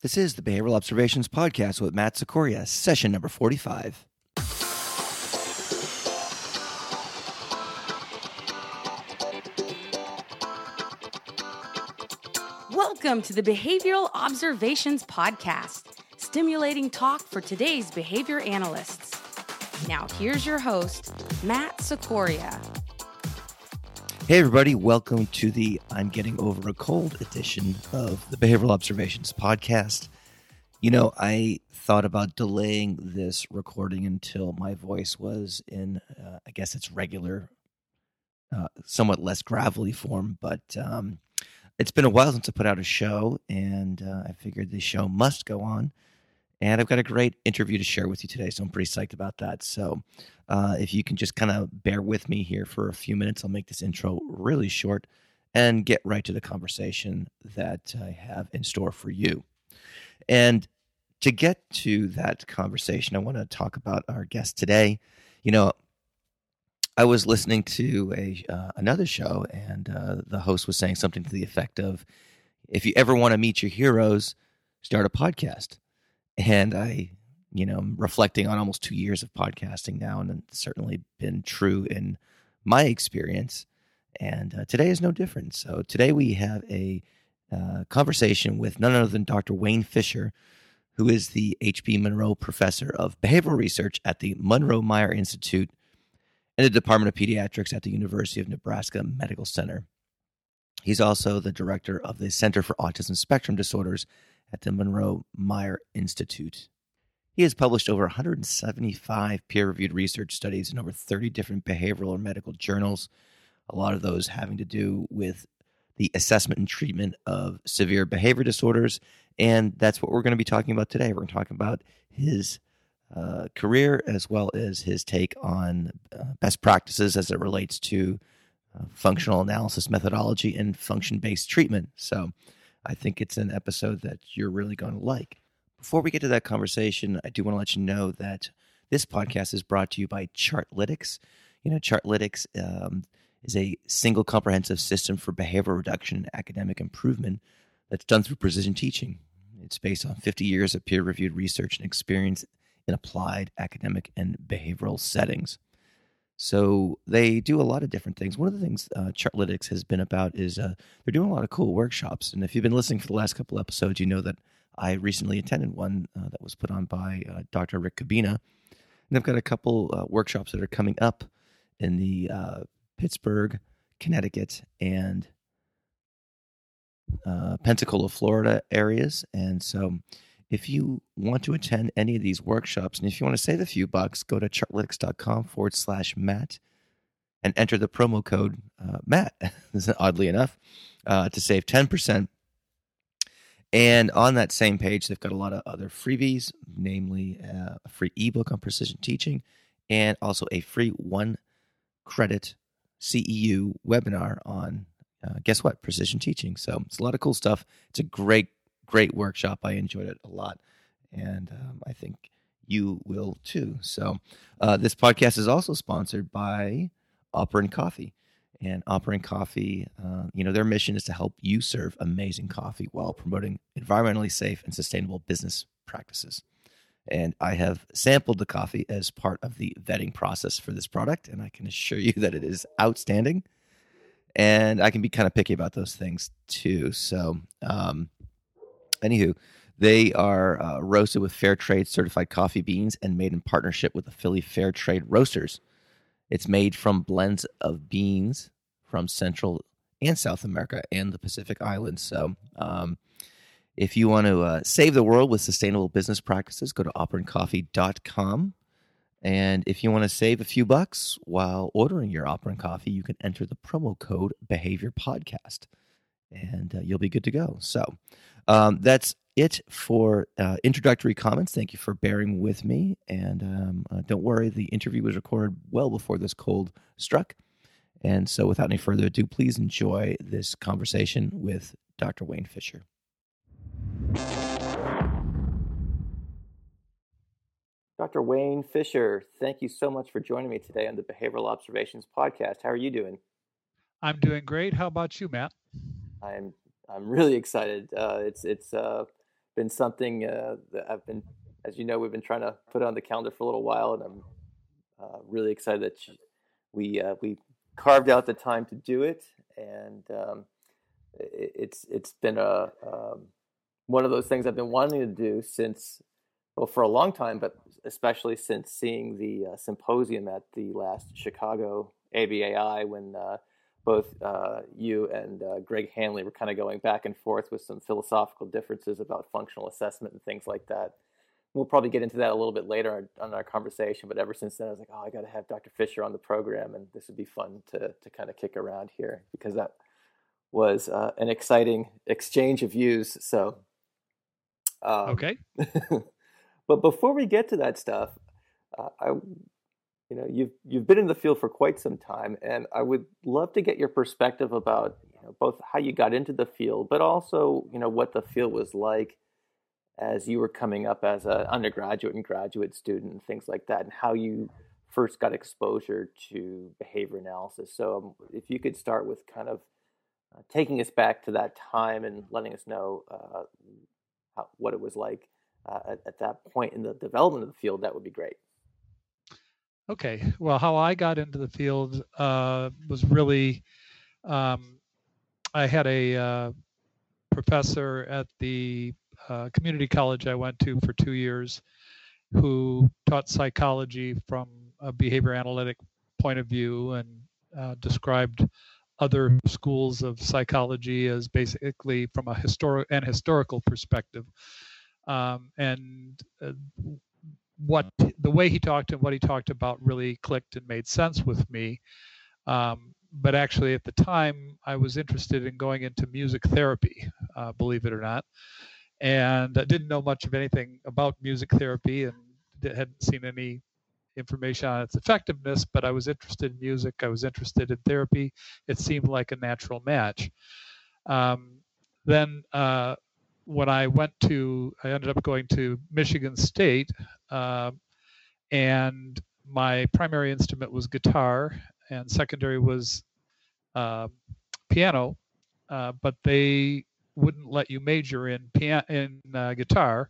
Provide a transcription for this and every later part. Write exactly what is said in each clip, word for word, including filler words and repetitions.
This is the Behavioral Observations Podcast with Matt Sequoria, session number forty-five. Welcome to the Behavioral Observations Podcast, stimulating talk for today's behavior analysts. Now here's your host, Matt Sequoria. Hey everybody, welcome to the I'm Getting Over a Cold edition of the Behavioral Observations Podcast. You know, I thought about delaying this recording until my voice was in, uh, I guess it's regular, uh, somewhat less gravelly form, but um, it's been a while since I put out a show, and uh, I figured the show must go on. And I've got a great interview to share with you today, so I'm pretty psyched about that. So uh, if you can just kind of bear with me here for a few minutes, I'll make this intro really short and get right to the conversation that I have in store for you. And to get to that conversation, I want to talk about our guest today. You know, I was listening to a uh, another show, and uh, the host was saying something to the effect of, if you ever want to meet your heroes, start a podcast. And I, you know, I'm reflecting on almost two years of podcasting now, and it's certainly been true in my experience. And uh, today is no different. So today we have a uh, conversation with none other than Doctor Wayne Fisher, who is the H B Monroe Professor of Behavioral Research at the Monroe-Meyer Institute and the Department of Pediatrics at the University of Nebraska Medical Center. He's also the director of the Center for Autism Spectrum Disorders at the Monroe-Meyer Institute. He has published over one hundred seventy-five peer-reviewed research studies in over thirty different behavioral or medical journals, a lot of those having to do with the assessment and treatment of severe behavior disorders, and that's what we're going to be talking about today. We're going to talk about his uh, career as well as his take on uh, best practices as it relates to uh, functional analysis methodology and function-based treatment. So I think it's an episode that you're really going to like. Before we get to that conversation, I do want to let you know that this podcast is brought to you by Chartlytics. You know, Chartlytics um, is a single comprehensive system for behavioral reduction and academic improvement that's done through precision teaching. It's based on fifty years of peer-reviewed research and experience in applied academic and behavioral settings. So they do a lot of different things. One of the things uh, Chartlytics has been about is uh, they're doing a lot of cool workshops. And if you've been listening for the last couple episodes, you know that I recently attended one uh, that was put on by uh, Doctor Rick Cabina. And I've got a couple uh, workshops that are coming up in the uh, Pittsburgh, Connecticut, and uh, Pensacola, Florida areas. And so if you want to attend any of these workshops, and if you want to save a few bucks, go to chartlytics.com forward slash Matt and enter the promo code uh, Matt, oddly enough, uh, to save ten percent. And on that same page, they've got a lot of other freebies, namely uh, a free ebook on precision teaching and also a free one credit C E U webinar on, uh, guess what, precision teaching. So it's a lot of cool stuff. It's a great Great workshop. I enjoyed it a lot, and um, I think you will too. So uh, this podcast is also sponsored by Operant Coffee. And Operant Coffee, uh, you know, their mission is to help you serve amazing coffee while promoting environmentally safe and sustainable business practices. And I have sampled the coffee as part of the vetting process for this product, and I can assure you that it is outstanding. And I can be kind of picky about those things too. So, um, Anywho, they are uh, roasted with fair trade certified coffee beans and made in partnership with the Philly Fair Trade Roasters. It's made from blends of beans from Central and South America and the Pacific Islands. So um, if you want to uh, save the world with sustainable business practices, go to operant coffee dot com. And if you want to save a few bucks while ordering your Operant Coffee, you can enter the promo code BehaviorPodcast. And uh, you'll be good to go. So um, that's it for uh, introductory comments. Thank you for bearing with me. And um, uh, don't worry, the interview was recorded well before this cold struck. And so without any further ado, please enjoy this conversation with Doctor Wayne Fisher. Doctor Wayne Fisher, thank you so much for joining me today on the Behavioral Observations Podcast. How are you doing? I'm doing great. How about you, Matt? I'm I'm really excited. Uh, it's it's uh, been something uh, that I've been, as you know, we've been trying to put on the calendar for a little while, and I'm uh, really excited that we uh, we carved out the time to do it. And um, it, it's it's been a um, one of those things I've been wanting to do since, well, for a long time, but especially since seeing the uh, symposium at the last Chicago A B A I when uh, both uh, you and uh, Greg Hanley were kind of going back and forth with some philosophical differences about functional assessment and things like that. We'll probably get into that a little bit later on, on our conversation, but ever since then I was like, oh, I got to have Doctor Fisher on the program, and this would be fun to to kind of kick around here, because that was uh, an exciting exchange of views. So um, okay. But before we get to that stuff, uh, I, you know, you've you've been in the field for quite some time, and I would love to get your perspective about, you know, both how you got into the field, but also, you know, what the field was like as you were coming up as an undergraduate and graduate student and things like that, and how you first got exposure to behavior analysis. So um, if you could start with kind of uh, taking us back to that time and letting us know uh, how, what it was like uh, at, at that point in the development of the field, that would be great. Okay. Well, how I got into the field uh, was really, um, I had a uh, professor at the Uh, community college I went to for two years, who taught psychology from a behavior analytic point of view, and uh, described other schools of psychology as basically from a historic and historical perspective. Um, and uh, what the way he talked and what he talked about really clicked and made sense with me. Um, but actually, at the time, I was interested in going into music therapy, uh, believe it or not. And I didn't know much of anything about music therapy and hadn't seen any information on its effectiveness, but I was interested in music. I was interested in therapy. It seemed like a natural match. Um, then uh, when I went to, I ended up going to Michigan State, uh, and my primary instrument was guitar, and secondary was uh, piano, uh, but they wouldn't let you major in piano, in uh, guitar,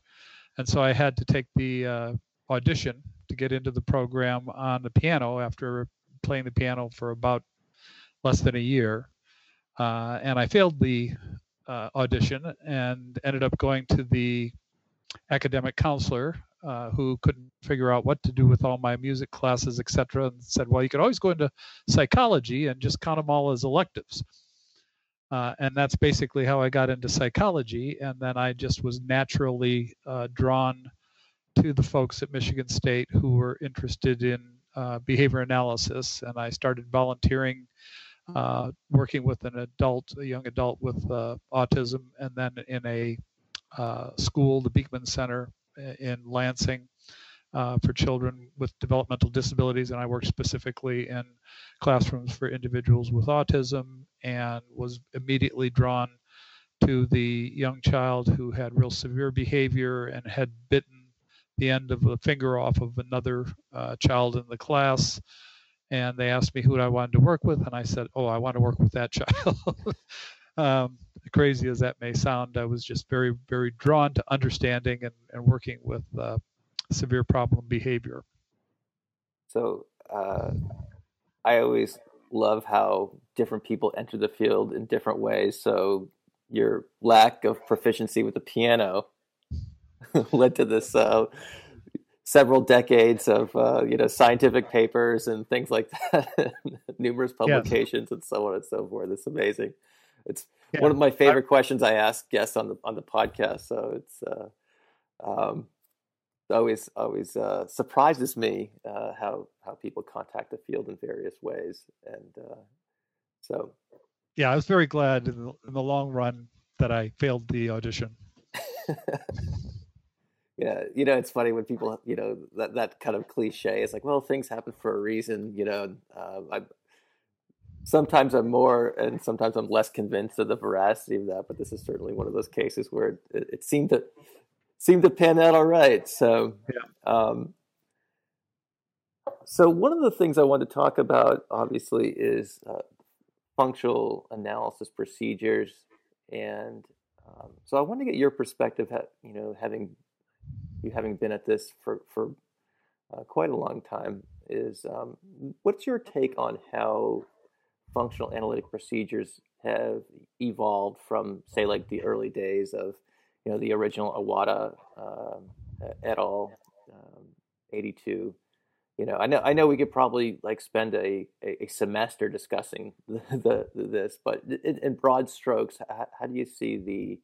and so I had to take the uh, audition to get into the program on the piano after playing the piano for about less than a year, uh, and I failed the uh, audition and ended up going to the academic counselor uh, who couldn't figure out what to do with all my music classes, et cetera, and said, well, you could always go into psychology and just count them all as electives. Uh, and that's basically how I got into psychology. And then I just was naturally uh, drawn to the folks at Michigan State who were interested in uh, behavior analysis. And I started volunteering, uh, working with an adult, a young adult with uh, autism, and then in a uh, school, the Beekman Center in Lansing, uh, for children with developmental disabilities. And I worked specifically in classrooms for individuals with autism, and was immediately drawn to the young child who had real severe behavior and had bitten the end of the finger off of another uh, child in the class. And they asked me who I wanted to work with. And I said, oh, I want to work with that child. um, crazy as that may sound, I was just very, very drawn to understanding and, and working with uh, severe problem behavior. So uh, I always love how different people enter the field in different ways. So your lack of proficiency with the piano led to this uh, several decades of uh, you know scientific papers and things like that, numerous publications, yes, and so on and so forth. It's amazing. It's yeah. one of my favorite I, questions I ask guests on the on the podcast. So it's uh, um, always always uh, surprises me uh, how how people contact the field in various ways, and uh, so yeah, I was very glad in the, in the long run that I failed the audition. Yeah, you know, it's funny when people, you know, that that kind of cliche is like, well, things happen for a reason. You know, uh, I sometimes I'm more and sometimes I'm less convinced of the veracity of that, but this is certainly one of those cases where it, it seemed to. Seemed to pan out all right. So, yeah. um, so one of the things I want to talk about, obviously, is uh, functional analysis procedures, and Um, so I wanted to get your perspective, you know, having you having been at this for, for uh, quite a long time, is um, what's your take on how functional analytic procedures have evolved from, say, like the early days of, you know, the original Iwata um, et al. Um, eighty-two. You know, I know I know we could probably like spend a, a semester discussing the, the this, but in, in broad strokes, how, how do you see the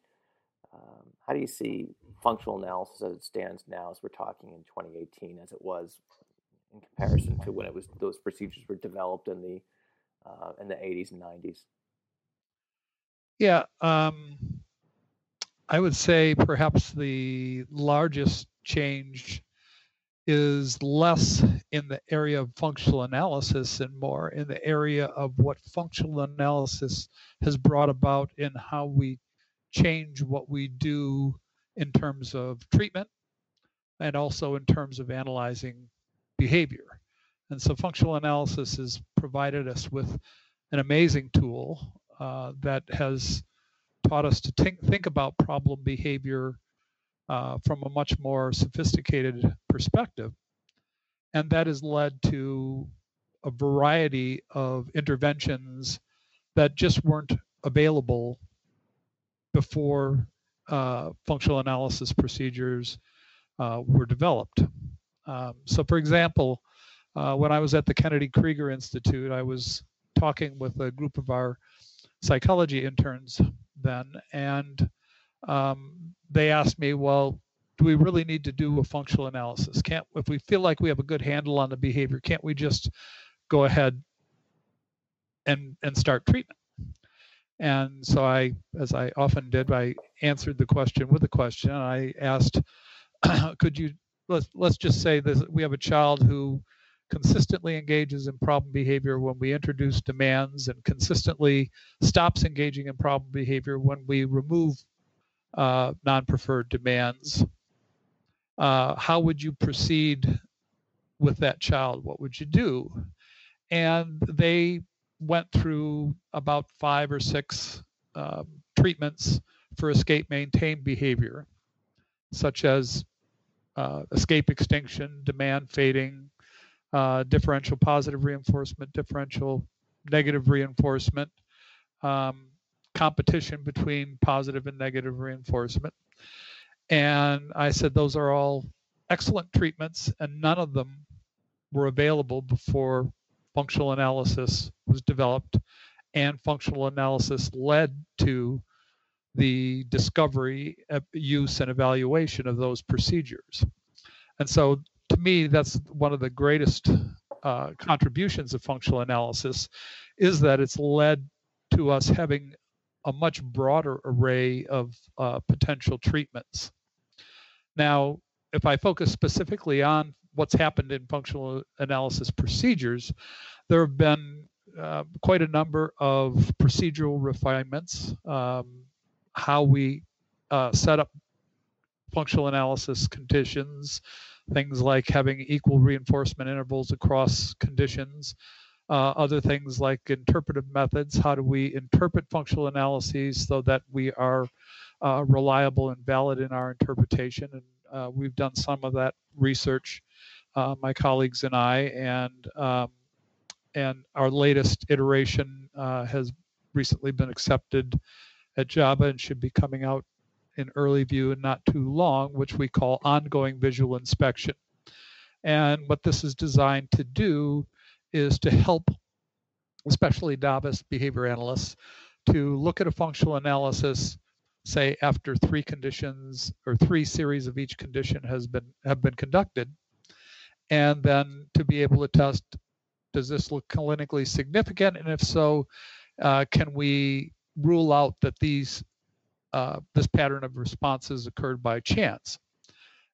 um, how do you see functional analysis as it stands now, as we're talking in twenty eighteen, as it was in comparison to when it was those procedures were developed in the uh, in the eighties and nineties? Yeah, um, I would say perhaps the largest change is less in the area of functional analysis and more in the area of what functional analysis has brought about in how we change what we do in terms of treatment and also in terms of analyzing behavior. And so functional analysis has provided us with an amazing tool uh, that has taught us to think, think about problem behavior Uh, from a much more sophisticated perspective. And that has led to a variety of interventions that just weren't available before uh, functional analysis procedures uh, were developed. Um, so for example, uh, when I was at the Kennedy Krieger Institute, I was talking with a group of our psychology interns then, and Um, they asked me, well, do we really need to do a functional analysis? Can't, if we feel like we have a good handle on the behavior, can't we just go ahead and and start treatment? And so I, as I often did, I answered the question with a question. I asked, could you, let's, let's just say that we have a child who consistently engages in problem behavior when we introduce demands and consistently stops engaging in problem behavior when we remove Uh, non-preferred demands. Uh, how would you proceed with that child? What would you do? And they went through about five or six um, treatments for escape maintained behavior, such as uh, escape extinction, demand fading, uh, differential positive reinforcement, differential negative reinforcement, um, competition between positive and negative reinforcement. And I said, those are all excellent treatments, and none of them were available before functional analysis was developed. And functional analysis led to the discovery, use, and evaluation of those procedures. And so to me, that's one of the greatest uh, contributions of functional analysis, is that it's led to us having a much broader array of uh, potential treatments. Now, if I focus specifically on what's happened in functional analysis procedures, there have been uh, quite a number of procedural refinements, um, how we uh, set up functional analysis conditions, things like having equal reinforcement intervals across conditions, Uh, other things like interpretive methods. How do we interpret functional analyses so that we are uh, reliable and valid in our interpretation? And uh, we've done some of that research, uh, my colleagues and I, and um, and our latest iteration uh, has recently been accepted at JABA and should be coming out in early view and not too long, which we call ongoing visual inspection. And what this is designed to do is to help, especially novice behavior analysts, to look at a functional analysis, say after three conditions or three series of each condition has been have been conducted, and then to be able to test, does this look clinically significant? And if so, uh, can we rule out that these uh, this pattern of responses occurred by chance?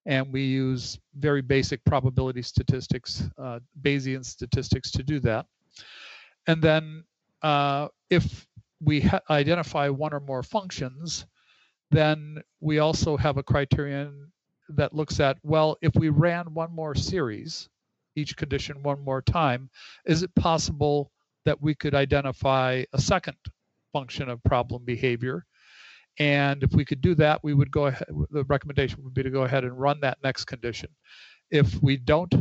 And we use very basic probability statistics, uh, Bayesian statistics, to do that. And then uh, if we ha- identify one or more functions, then we also have a criterion that looks at, well, if we ran one more series, each condition one more time, is it possible that we could identify a second function of problem behavior? And if we could do that, we would go ahead, the recommendation would be to go ahead and run that next condition. If we don't,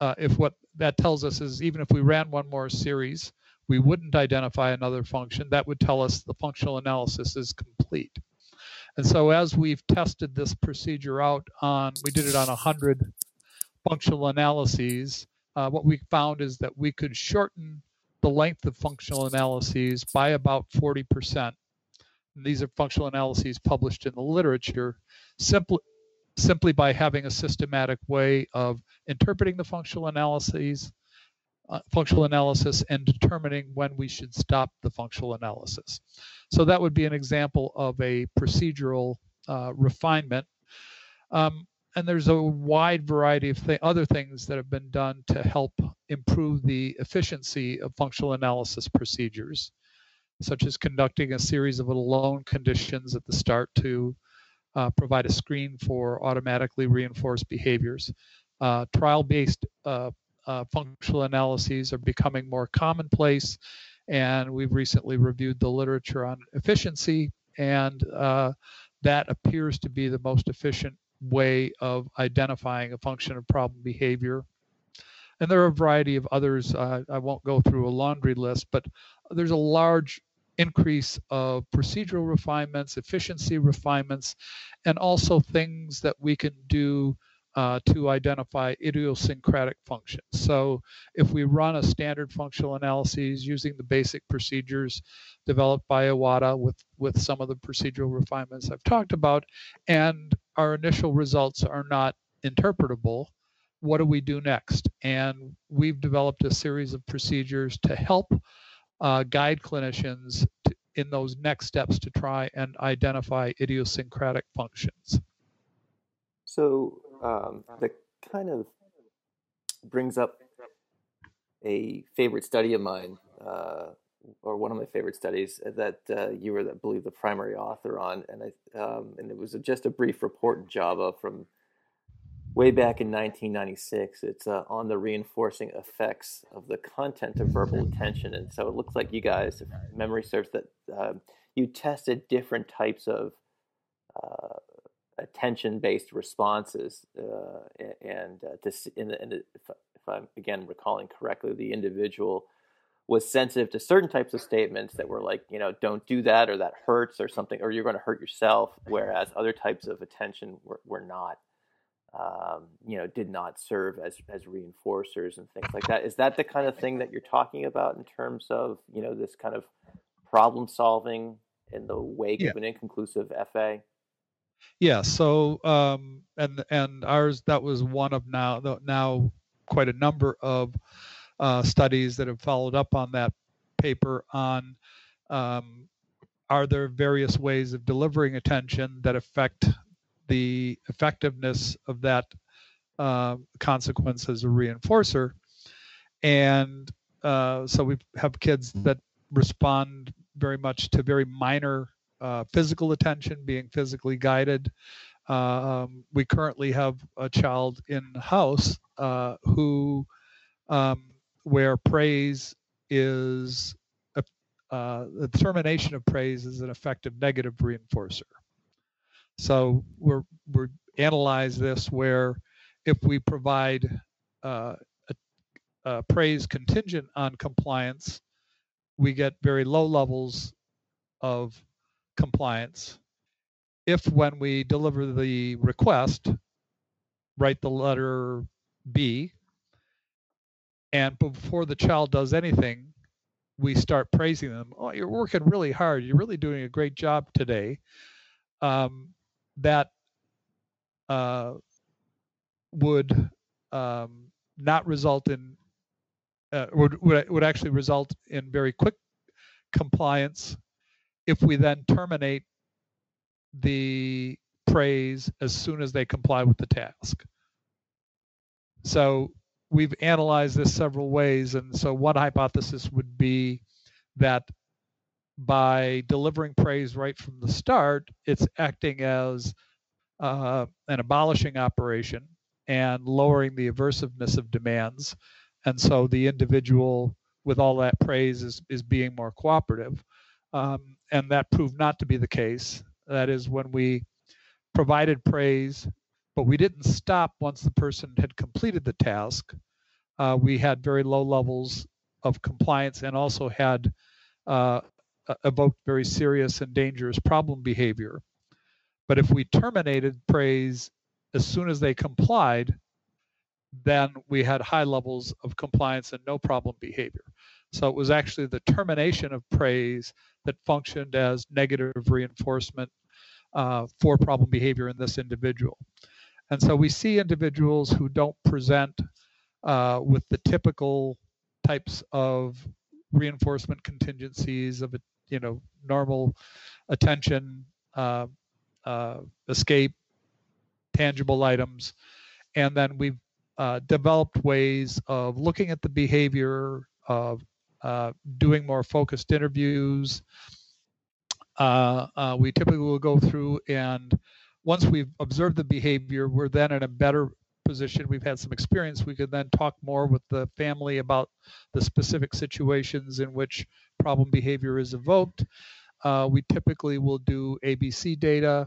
uh, if what that tells us is even if we ran one more series, we wouldn't identify another function, that would tell us the functional analysis is complete. And so as we've tested this procedure out on, we did it on one hundred functional analyses, uh, what we found is that we could shorten the length of functional analyses by about forty percent. And these are functional analyses published in the literature, simply simply by having a systematic way of interpreting the functional analyses, uh, functional analysis and determining when we should stop the functional analysis. So that would be an example of a procedural uh, refinement. Um, and there's a wide variety of th- other things that have been done to help improve the efficiency of functional analysis procedures, such as conducting a series of alone conditions at the start to uh, provide a screen for automatically reinforced behaviors. Uh, trial-based uh, uh, functional analyses are becoming more commonplace, and we've recently reviewed the literature on efficiency, and uh, that appears to be the most efficient way of identifying a function of problem behavior. And there are a variety of others. Uh, I won't go through a laundry list, but there's a large increase of procedural refinements, efficiency refinements, and also things that we can do uh, to identify idiosyncratic functions. So if we run a standard functional analysis using the basic procedures developed by Iwata with, with some of the procedural refinements I've talked about, and our initial results are not interpretable, what do we do next? And we've developed a series of procedures to help uh, guide clinicians to, in those next steps to try and identify idiosyncratic functions. So um, that kind of brings up a favorite study of mine, uh, or one of my favorite studies that uh, you were, I believe, the primary author on, and I, um, and it was just a brief report in JABA from way back in nineteen ninety-six. It's uh, on the reinforcing effects of the content of verbal attention. And so it looks like you guys, if memory serves, that uh, you tested different types of uh, attention-based responses. Uh, and uh, this, in the, in the, if, if I'm, again, recalling correctly, the individual was sensitive to certain types of statements that were like, you know, don't do that, or that hurts, or something, or you're going to hurt yourself, whereas other types of attention were, were not. Um, you know, did not serve as, as reinforcers and things like that. Is that the kind of thing that you're talking about in terms of, you know, this kind of problem solving in the wake yeah. of an inconclusive F A? Yeah. So, um, and, and ours, that was one of now, now quite a number of uh, studies that have followed up on that paper on um, are there various ways of delivering attention that affect the effectiveness of that uh, consequence as a reinforcer. And uh, so we have kids that respond very much to very minor uh, physical attention, being physically guided. Um, we currently have a child in house uh, who, um, where praise is, a, uh, the termination of praise is an effective negative reinforcer. So we're we're analyze this where if we provide uh, a, a praise contingent on compliance, we get very low levels of compliance. If when we deliver the request, write the letter B, and before the child does anything, we start praising them. Oh, you're working really hard. You're really doing a great job today. Um, that uh, would um, not result in, uh, would, would would actually result in very quick compliance if we then terminate the praise as soon as they comply with the task. So we've analyzed this several ways, and so one hypothesis would be that by delivering praise right from the start, it's acting as uh, an abolishing operation and lowering the aversiveness of demands. And so the individual with all that praise is, is being more cooperative. um, and that proved not to be the case. That is when we provided praise, but we didn't stop once the person had completed the task. Uh, we had very low levels of compliance and also had uh, evoked very serious and dangerous problem behavior. But if we terminated praise as soon as they complied, then we had high levels of compliance and no problem behavior. So it was actually the termination of praise that functioned as negative reinforcement uh, for problem behavior in this individual. And so we see individuals who don't present uh, with the typical types of reinforcement contingencies of, you know, normal attention, uh, uh, escape, tangible items. And then we've uh, developed ways of looking at the behavior, of uh, doing more focused interviews. Uh, uh, we typically will go through, and once we've observed the behavior, we're then in a better position. We've had some experience. We could then talk more with the family about the specific situations in which problem behavior is evoked. Uh, we typically will do A B C data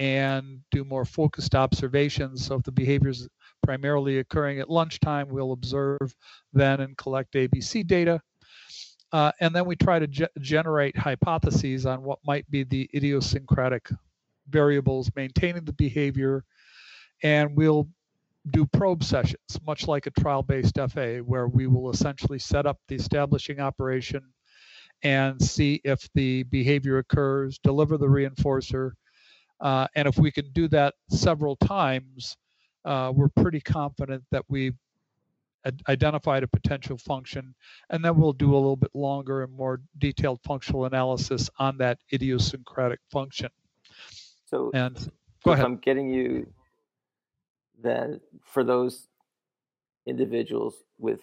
and do more focused observations. So if the behavior is primarily occurring at lunchtime, we'll observe then and collect A B C data. Uh, and then we try to ge- generate hypotheses on what might be the idiosyncratic variables maintaining the behavior. And we'll do probe sessions, much like a trial-based F A, where we will essentially set up the establishing operation and see if the behavior occurs, deliver the reinforcer. Uh, and if we can do that several times, uh, we're pretty confident that we've ad- identified a potential function. And then we'll do a little bit longer and more detailed functional analysis on that idiosyncratic function. So, and, so go ahead. I'm getting you that for those individuals with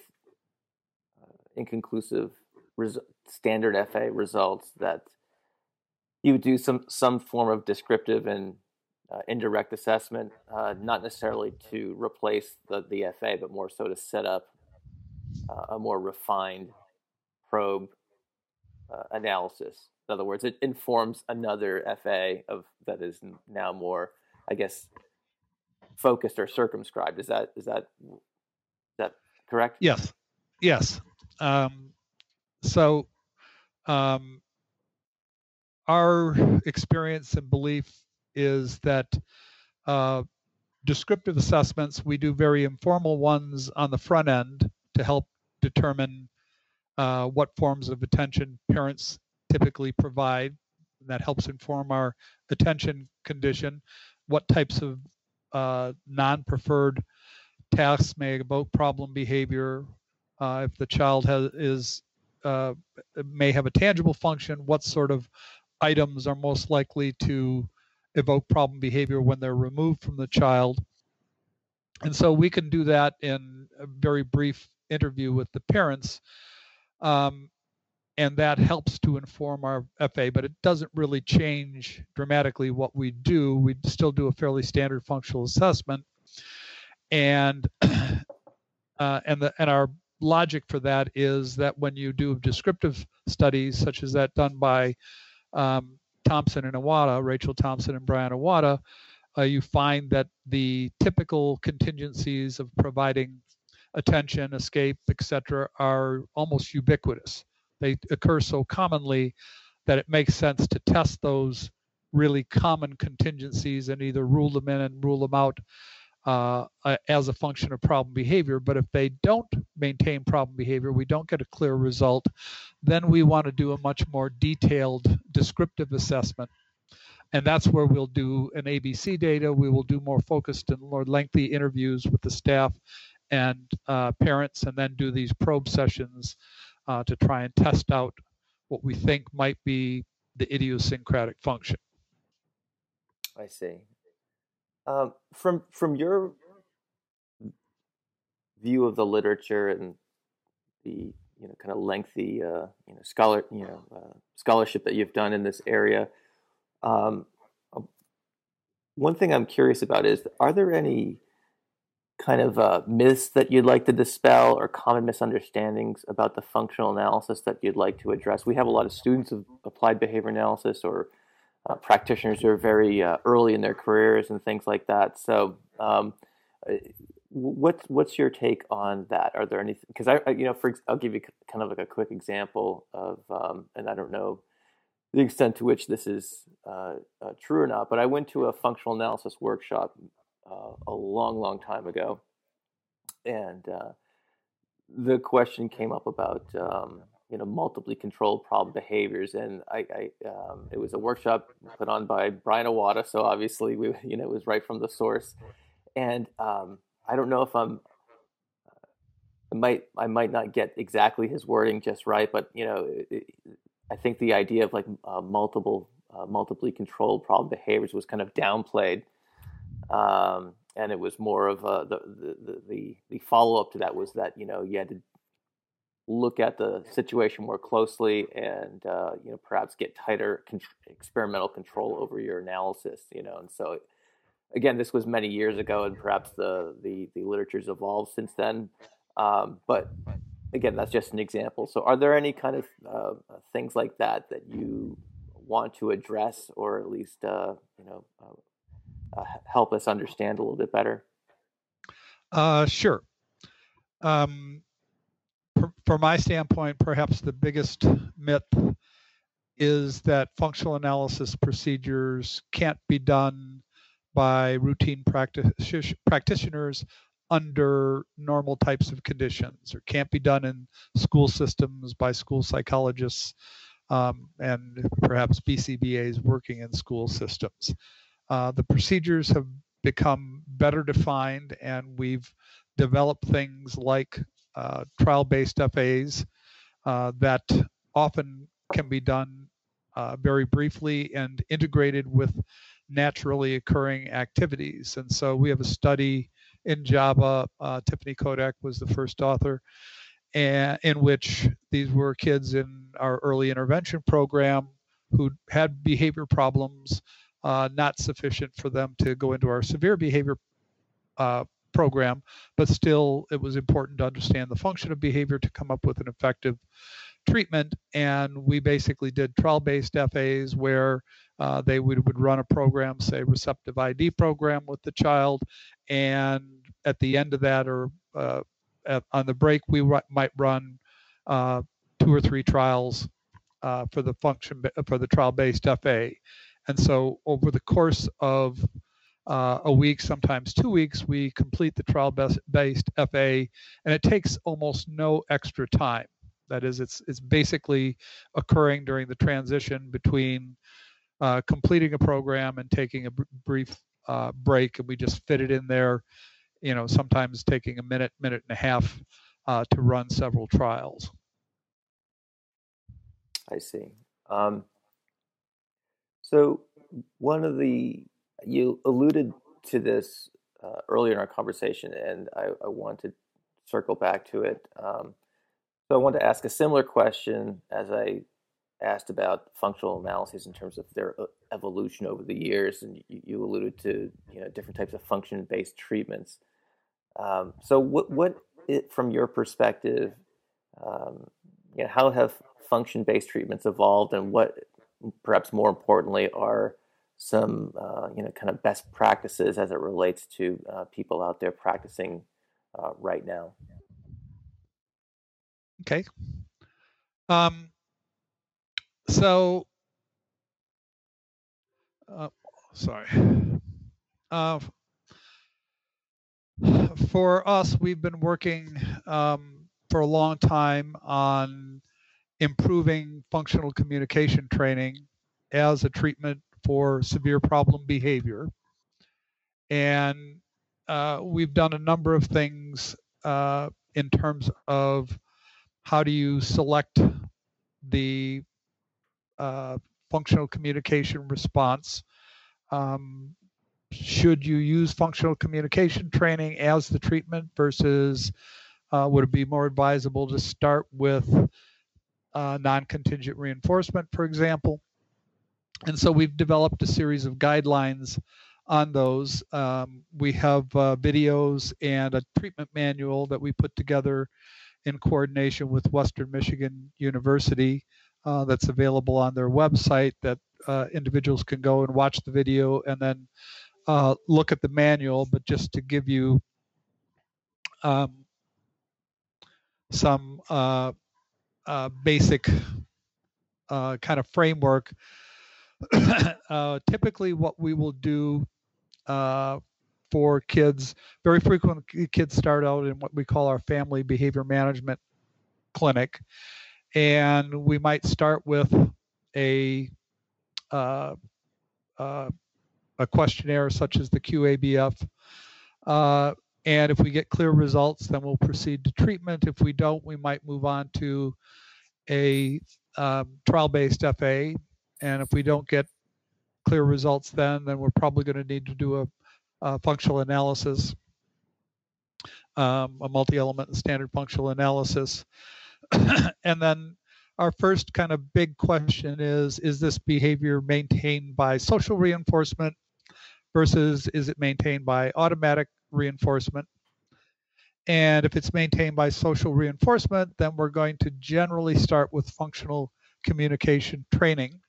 uh, inconclusive res- standard F A results, that you would do some, some form of descriptive and uh, indirect assessment, uh, not necessarily to replace the, the F A, but more so to set up uh, a more refined probe uh, analysis. In other words, it informs another F A of that is now more, I guess, focused or circumscribed. Is that is that is that correct? Yes, yes. Um, so um, our experience and belief is that uh, descriptive assessments, we do very informal ones on the front end to help determine uh, what forms of attention parents typically provide. That helps inform our attention condition, what types of Uh, non-preferred tasks may evoke problem behavior. Uh, if the child has is uh, may have a tangible function, what sort of items are most likely to evoke problem behavior when they're removed from the child? And so we can do that in a very brief interview with the parents, um, and that helps to inform our F A, but it doesn't really change dramatically what we do. We still do a fairly standard functional assessment, and uh, and the and our logic for that is that when you do descriptive studies, such as that done by um, Thompson and Iwata, Rachel Thompson and Brian Iwata, uh, you find that the typical contingencies of providing attention, escape, et cetera, are almost ubiquitous. They occur so commonly that it makes sense to test those really common contingencies and either rule them in and rule them out uh, as a function of problem behavior. But if they don't maintain problem behavior, we don't get a clear result, then we want to do a much more detailed descriptive assessment. And that's where we'll do an A B C data. We will do more focused and more lengthy interviews with the staff and uh, parents, and then do these probe sessions Uh, to try and test out what we think might be the idiosyncratic function. I see. Um, from from your view of the literature and the you know kind of lengthy uh, you know scholar you know uh, scholarship that you've done in this area, um, one thing I'm curious about is: are there any kind of uh, myths that you'd like to dispel or common misunderstandings about the functional analysis that you'd like to address? We have a lot of students of applied behavior analysis or uh, practitioners who are very uh, early in their careers and things like that. So um, what's, what's your take on that? Are there anything, because I, I, you know, for, I'll give you kind of like a quick example of, um, and I don't know the extent to which this is uh, uh, true or not, but I went to a functional analysis workshop Uh, a long, long time ago, and uh, the question came up about um, you know multiply controlled problem behaviors, and I, I um, it was a workshop put on by Brian Iwata, so obviously we you know it was right from the source, and um, I don't know if I'm I might I might not get exactly his wording just right, but you know it, it, I think the idea of like uh, multiple uh, multiply controlled problem behaviors was kind of downplayed. Um, and it was more of a, the, the, the, the follow-up to that was that, you know, you had to look at the situation more closely and, uh, you know, perhaps get tighter con- experimental control over your analysis, you know. And so, again, this was many years ago, and perhaps the, the, the literature's evolved since then. Um, but, again, that's just an example. So are there any kind of uh, things like that that you want to address or at least, uh, you know, uh, Uh, help us understand a little bit better? Uh, sure. Um, per, from my standpoint, perhaps the biggest myth is that functional analysis procedures can't be done by routine practice, practitioners under normal types of conditions, or can't be done in school systems by school psychologists, um, and perhaps B C B As working in school systems. Uh, the procedures have become better defined, and we've developed things like uh, trial-based F As uh, that often can be done uh, very briefly and integrated with naturally occurring activities. And so we have a study in JABA, uh, Tiffany Kodak was the first author, and, in which these were kids in our early intervention program who had behavior problems, Uh, not sufficient for them to go into our severe behavior uh, program, but still it was important to understand the function of behavior to come up with an effective treatment. And we basically did trial-based F As where uh, they would, would run a program, say receptive I D program with the child, and at the end of that, or uh, at, on the break, we r- might run uh, two or three trials uh, for the function for the trial-based F A. And so over the course of uh, a week, sometimes two weeks, we complete the trial-based F A, and it takes almost no extra time. That is, it's it's basically occurring during the transition between uh, completing a program and taking a br- brief uh, break, and we just fit it in there, you know, sometimes taking a minute, minute and a half uh, to run several trials. I see. Um... So one of the, you alluded to this uh, earlier in our conversation, and I, I want to circle back to it. Um, so I want to ask a similar question as I asked about functional analyses in terms of their evolution over the years, and you, you alluded to you know different types of function-based treatments. Um, so what, what it, from your perspective, um, you know, how have function-based treatments evolved, and what perhaps more importantly, are some uh, you know kind of best practices as it relates to uh, people out there practicing uh, right now? Okay. Um, so, uh, sorry. Uh, for us, we've been working um, for a long time on improving functional communication training as a treatment for severe problem behavior. And uh, we've done a number of things uh, in terms of how do you select the uh, functional communication response. Um, should you use functional communication training as the treatment versus uh, would it be more advisable to start with Uh, non-contingent reinforcement, for example. And so we've developed a series of guidelines on those. Um, we have uh, videos and a treatment manual that we put together in coordination with Western Michigan University uh, that's available on their website, that uh, individuals can go and watch the video and then uh, look at the manual. But just to give you um, some uh, uh, basic uh, kind of framework, uh, typically what we will do uh, for kids, very frequently kids start out in what we call our family behavior management clinic. And we might start with a uh, uh, a questionnaire such as the Q A B F. Uh, and if we get clear results, then we'll proceed to treatment. If we don't, we might move on to a um, trial-based F A. And if we don't get clear results then, then we're probably going to need to do a Uh, functional analysis, um, a multi-element and standard functional analysis. And then our first kind of big question is, is this behavior maintained by social reinforcement versus is it maintained by automatic reinforcement? And if it's maintained by social reinforcement, then we're going to generally start with functional communication training.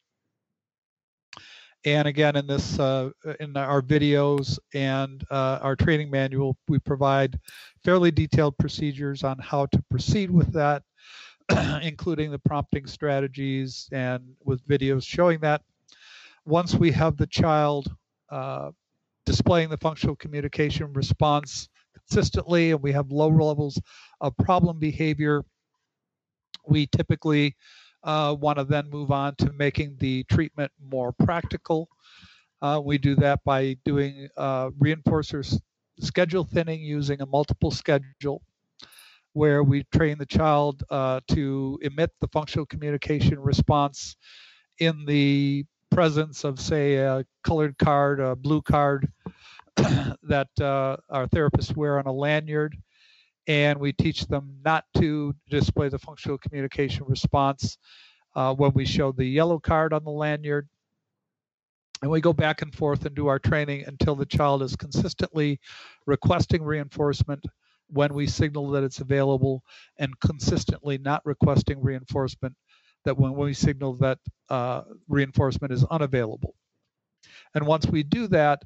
And again, in this, uh, in our videos and uh, our training manual, we provide fairly detailed procedures on how to proceed with that, including the prompting strategies and with videos showing that. Once we have the child uh, displaying the functional communication response consistently and we have low levels of problem behavior, we typically Uh, want to then move on to making the treatment more practical. Uh, we do that by doing uh, reinforcer schedule thinning using a multiple schedule where we train the child uh, to emit the functional communication response in the presence of, say, a colored card, a blue card that uh, our therapists wear on a lanyard. And we teach them not to display the functional communication response uh, when we show the yellow card on the lanyard. And we go back and forth and do our training until the child is consistently requesting reinforcement when we signal that it's available, and consistently not requesting reinforcement that when we signal that uh, reinforcement is unavailable. And once we do that,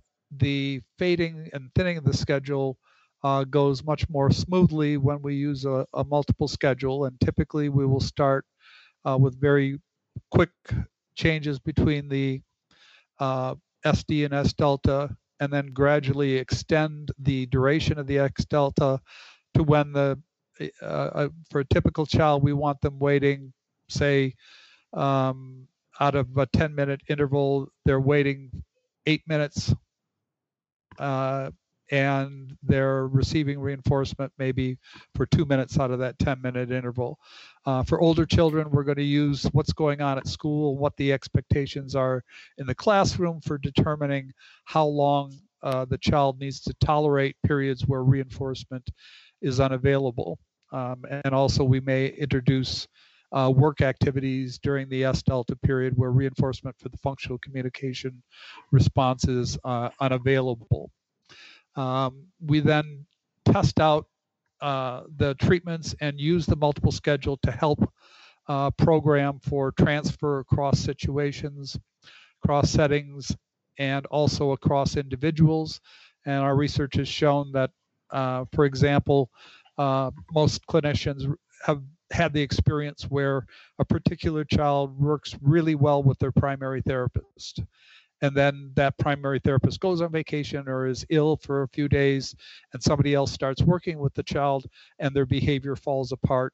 the fading and thinning of the schedule Uh, goes much more smoothly when we use a, a multiple schedule. And typically we will start uh, with very quick changes between the uh, S D and S delta, and then gradually extend the duration of the X delta to when the, uh, uh, for a typical child, we want them waiting, say, um, out of a ten minute interval, they're waiting eight minutes. Uh, and they're receiving reinforcement maybe for two minutes out of that ten minute interval. Uh, for older children, we're going to use what's going on at school, what the expectations are in the classroom for determining how long uh, the child needs to tolerate periods where reinforcement is unavailable. Um, and also we may introduce uh, work activities during the S delta period where reinforcement for the functional communication response is uh, unavailable. Um, we then test out uh, the treatments and use the multiple schedule to help uh, program for transfer across situations, across settings, and also across individuals. And our research has shown that, uh, for example, uh, most clinicians have had the experience where a particular child works really well with their primary therapist. And then that primary therapist goes on vacation or is ill for a few days, and somebody else starts working with the child, and their behavior falls apart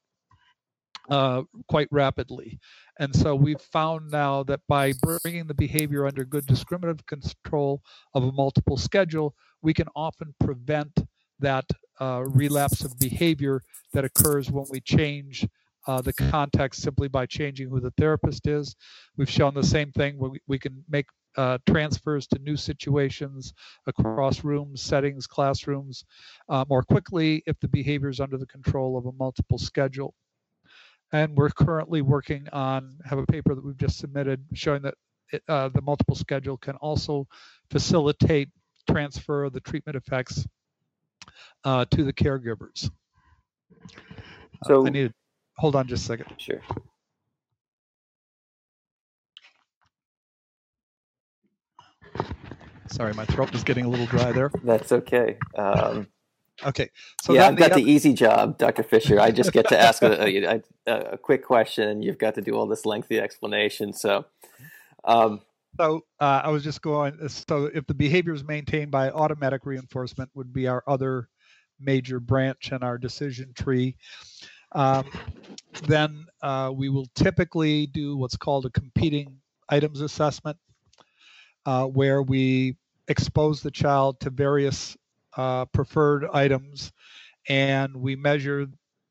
uh, quite rapidly. And so we've found now that by bringing the behavior under good discriminative control of a multiple schedule, we can often prevent that uh, relapse of behavior that occurs when we change Uh, the context simply by changing who the therapist is. We've shown the same thing where we, we can make uh, transfers to new situations across rooms, settings, classrooms uh, more quickly if the behavior is under the control of a multiple schedule. And we're currently working on, have a paper that we've just submitted showing that it, uh, the multiple schedule can also facilitate transfer the treatment effects uh, to the caregivers. So uh, I need to hold on just a second. Sure. Sorry, my throat was getting a little dry there. That's okay. Um, okay. So yeah, I've got the easy job, Doctor Fisher. I just get to ask a, a, a quick question, and you've got to do all this lengthy explanation. So, um, so uh, I was just going. So, if the behavior is maintained by automatic reinforcement, would be our other major branch in our decision tree. Um, then uh, we will typically do what's called a competing items assessment, uh, where we expose the child to various uh, preferred items, and we measure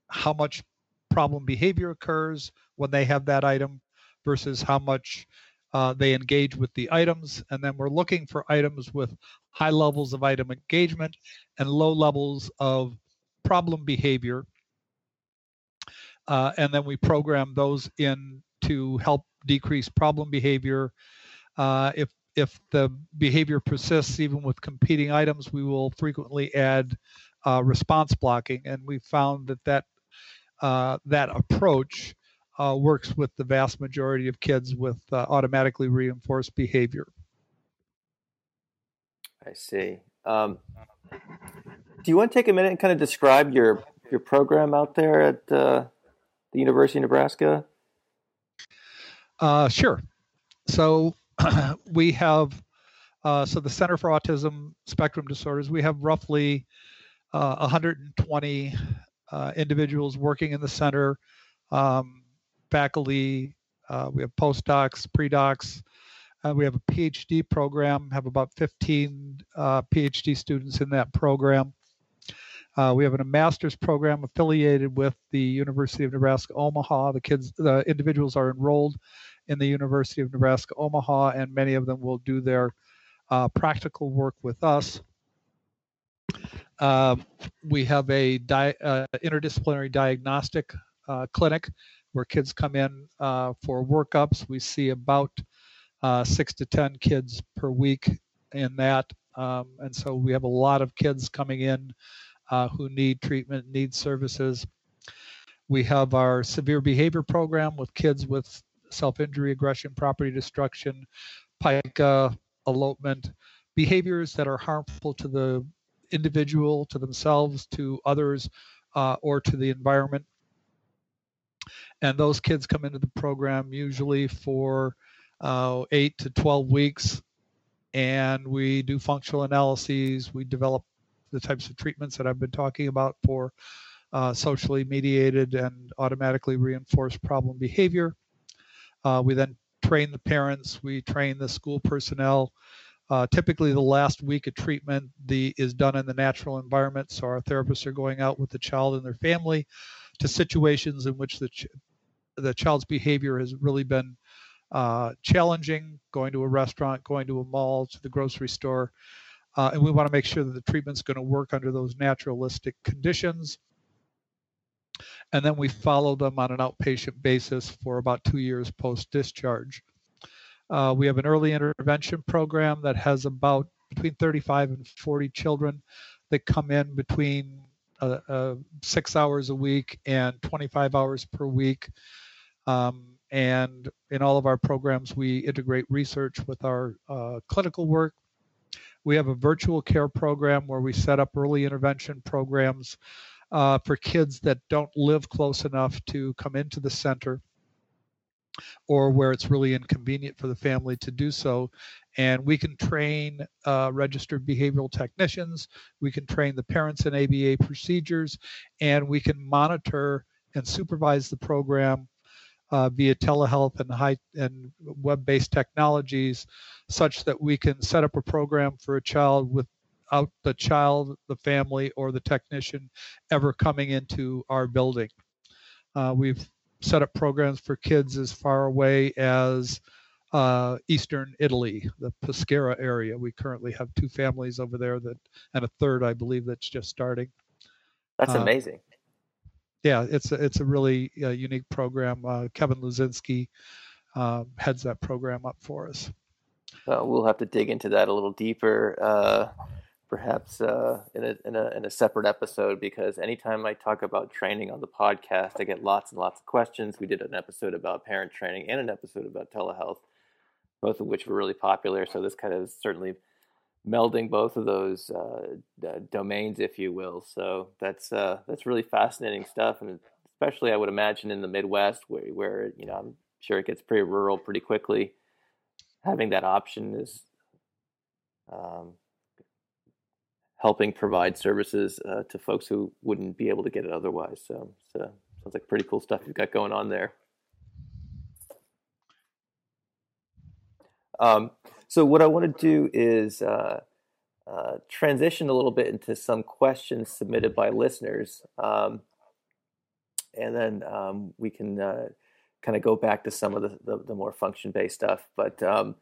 how much problem behavior occurs when they have that item versus how much uh, they engage with the items. And then we're looking for items with high levels of item engagement and low levels of problem behavior. Uh, and then we program those in to help decrease problem behavior. Uh, if If the behavior persists, even with competing items, we will frequently add uh, response blocking. And we found that that, uh, that approach uh, works with the vast majority of kids with uh, automatically reinforced behavior. I see. Um, do you want to take a minute and kind of describe your, your program out there at uh, the University of Nebraska? Uh, sure. So we have, uh, so the Center for Autism Spectrum Disorders, we have roughly uh, one hundred twenty uh, individuals working in the center, um, faculty, uh, we have postdocs, pre-docs, uh, we have a PhD program, have about fifteen uh, PhD students in that program. Uh, we have a master's program affiliated with the University of Nebraska Omaha. The kids, the individuals are enrolled in the University of Nebraska Omaha, and many of them will do their uh, practical work with us. Uh, we have a di- uh, interdisciplinary diagnostic uh, clinic where kids come in uh, for workups. We see about uh, six to ten kids per week in that, um, and so we have a lot of kids coming in Uh, who need treatment, need services. We have our severe behavior program with kids with self-injury, aggression, property destruction, pica, elopement, behaviors that are harmful to the individual, to themselves, to others, uh, or to the environment. And those kids come into the program usually for uh, eight to twelve weeks, and we do functional analyses. We develop the types of treatments that I've been talking about for uh, socially mediated and automatically reinforced problem behavior. Uh, we then train the parents, we train the school personnel. Uh, typically the last week of treatment the, is done in the natural environment, so our therapists are going out with the child and their family to situations in which the, ch- the child's behavior has really been uh, challenging, going to a restaurant, going to a mall, to the grocery store. Uh, and we want to make sure that the treatment's going to work under those naturalistic conditions. And then we follow them on an outpatient basis for about two years post-discharge. Uh, we have an early intervention program that has about between thirty-five and forty children that come in between uh, uh, six hours a week and twenty-five hours per week. Um, and in all of our programs, we integrate research with our uh, clinical work. We have a virtual care program where we set up early intervention programs uh, for kids that don't live close enough to come into the center or where it's really inconvenient for the family to do so. And we can train uh, registered behavioral technicians, we can train the parents in A B A procedures, and we can monitor and supervise the program Uh, via telehealth and high and web-based technologies, such that we can set up a program for a child without the child, the family, or the technician ever coming into our building. Uh, we've set up programs for kids as far away as uh, Eastern Italy, the Pescara area. We currently have two families over there that, and a third, I believe, that's just starting. That's uh, amazing. Yeah, it's a, it's a really uh, unique program. Uh, Kevin Luzinski uh, heads that program up for us. uh, we'll have to dig into that a little deeper, uh, perhaps uh, in, a, in, a, in a separate episode, because anytime I talk about training on the podcast, I get lots and lots of questions. We did an episode about parent training and an episode about telehealth, both of which were really popular. So this kind of certainly melding both of those uh, uh, domains, if you will. So that's uh, that's really fascinating stuff, and especially I would imagine in the Midwest, where where you know I'm sure it gets pretty rural pretty quickly. Having that option is um, helping provide services uh, to folks who wouldn't be able to get it otherwise. So, so sounds like pretty cool stuff you've got going on there. Um, So what I want to do is uh, uh, transition a little bit into some questions submitted by listeners, um, and then um, we can uh, kind of go back to some of the, the, the more function-based stuff. But um,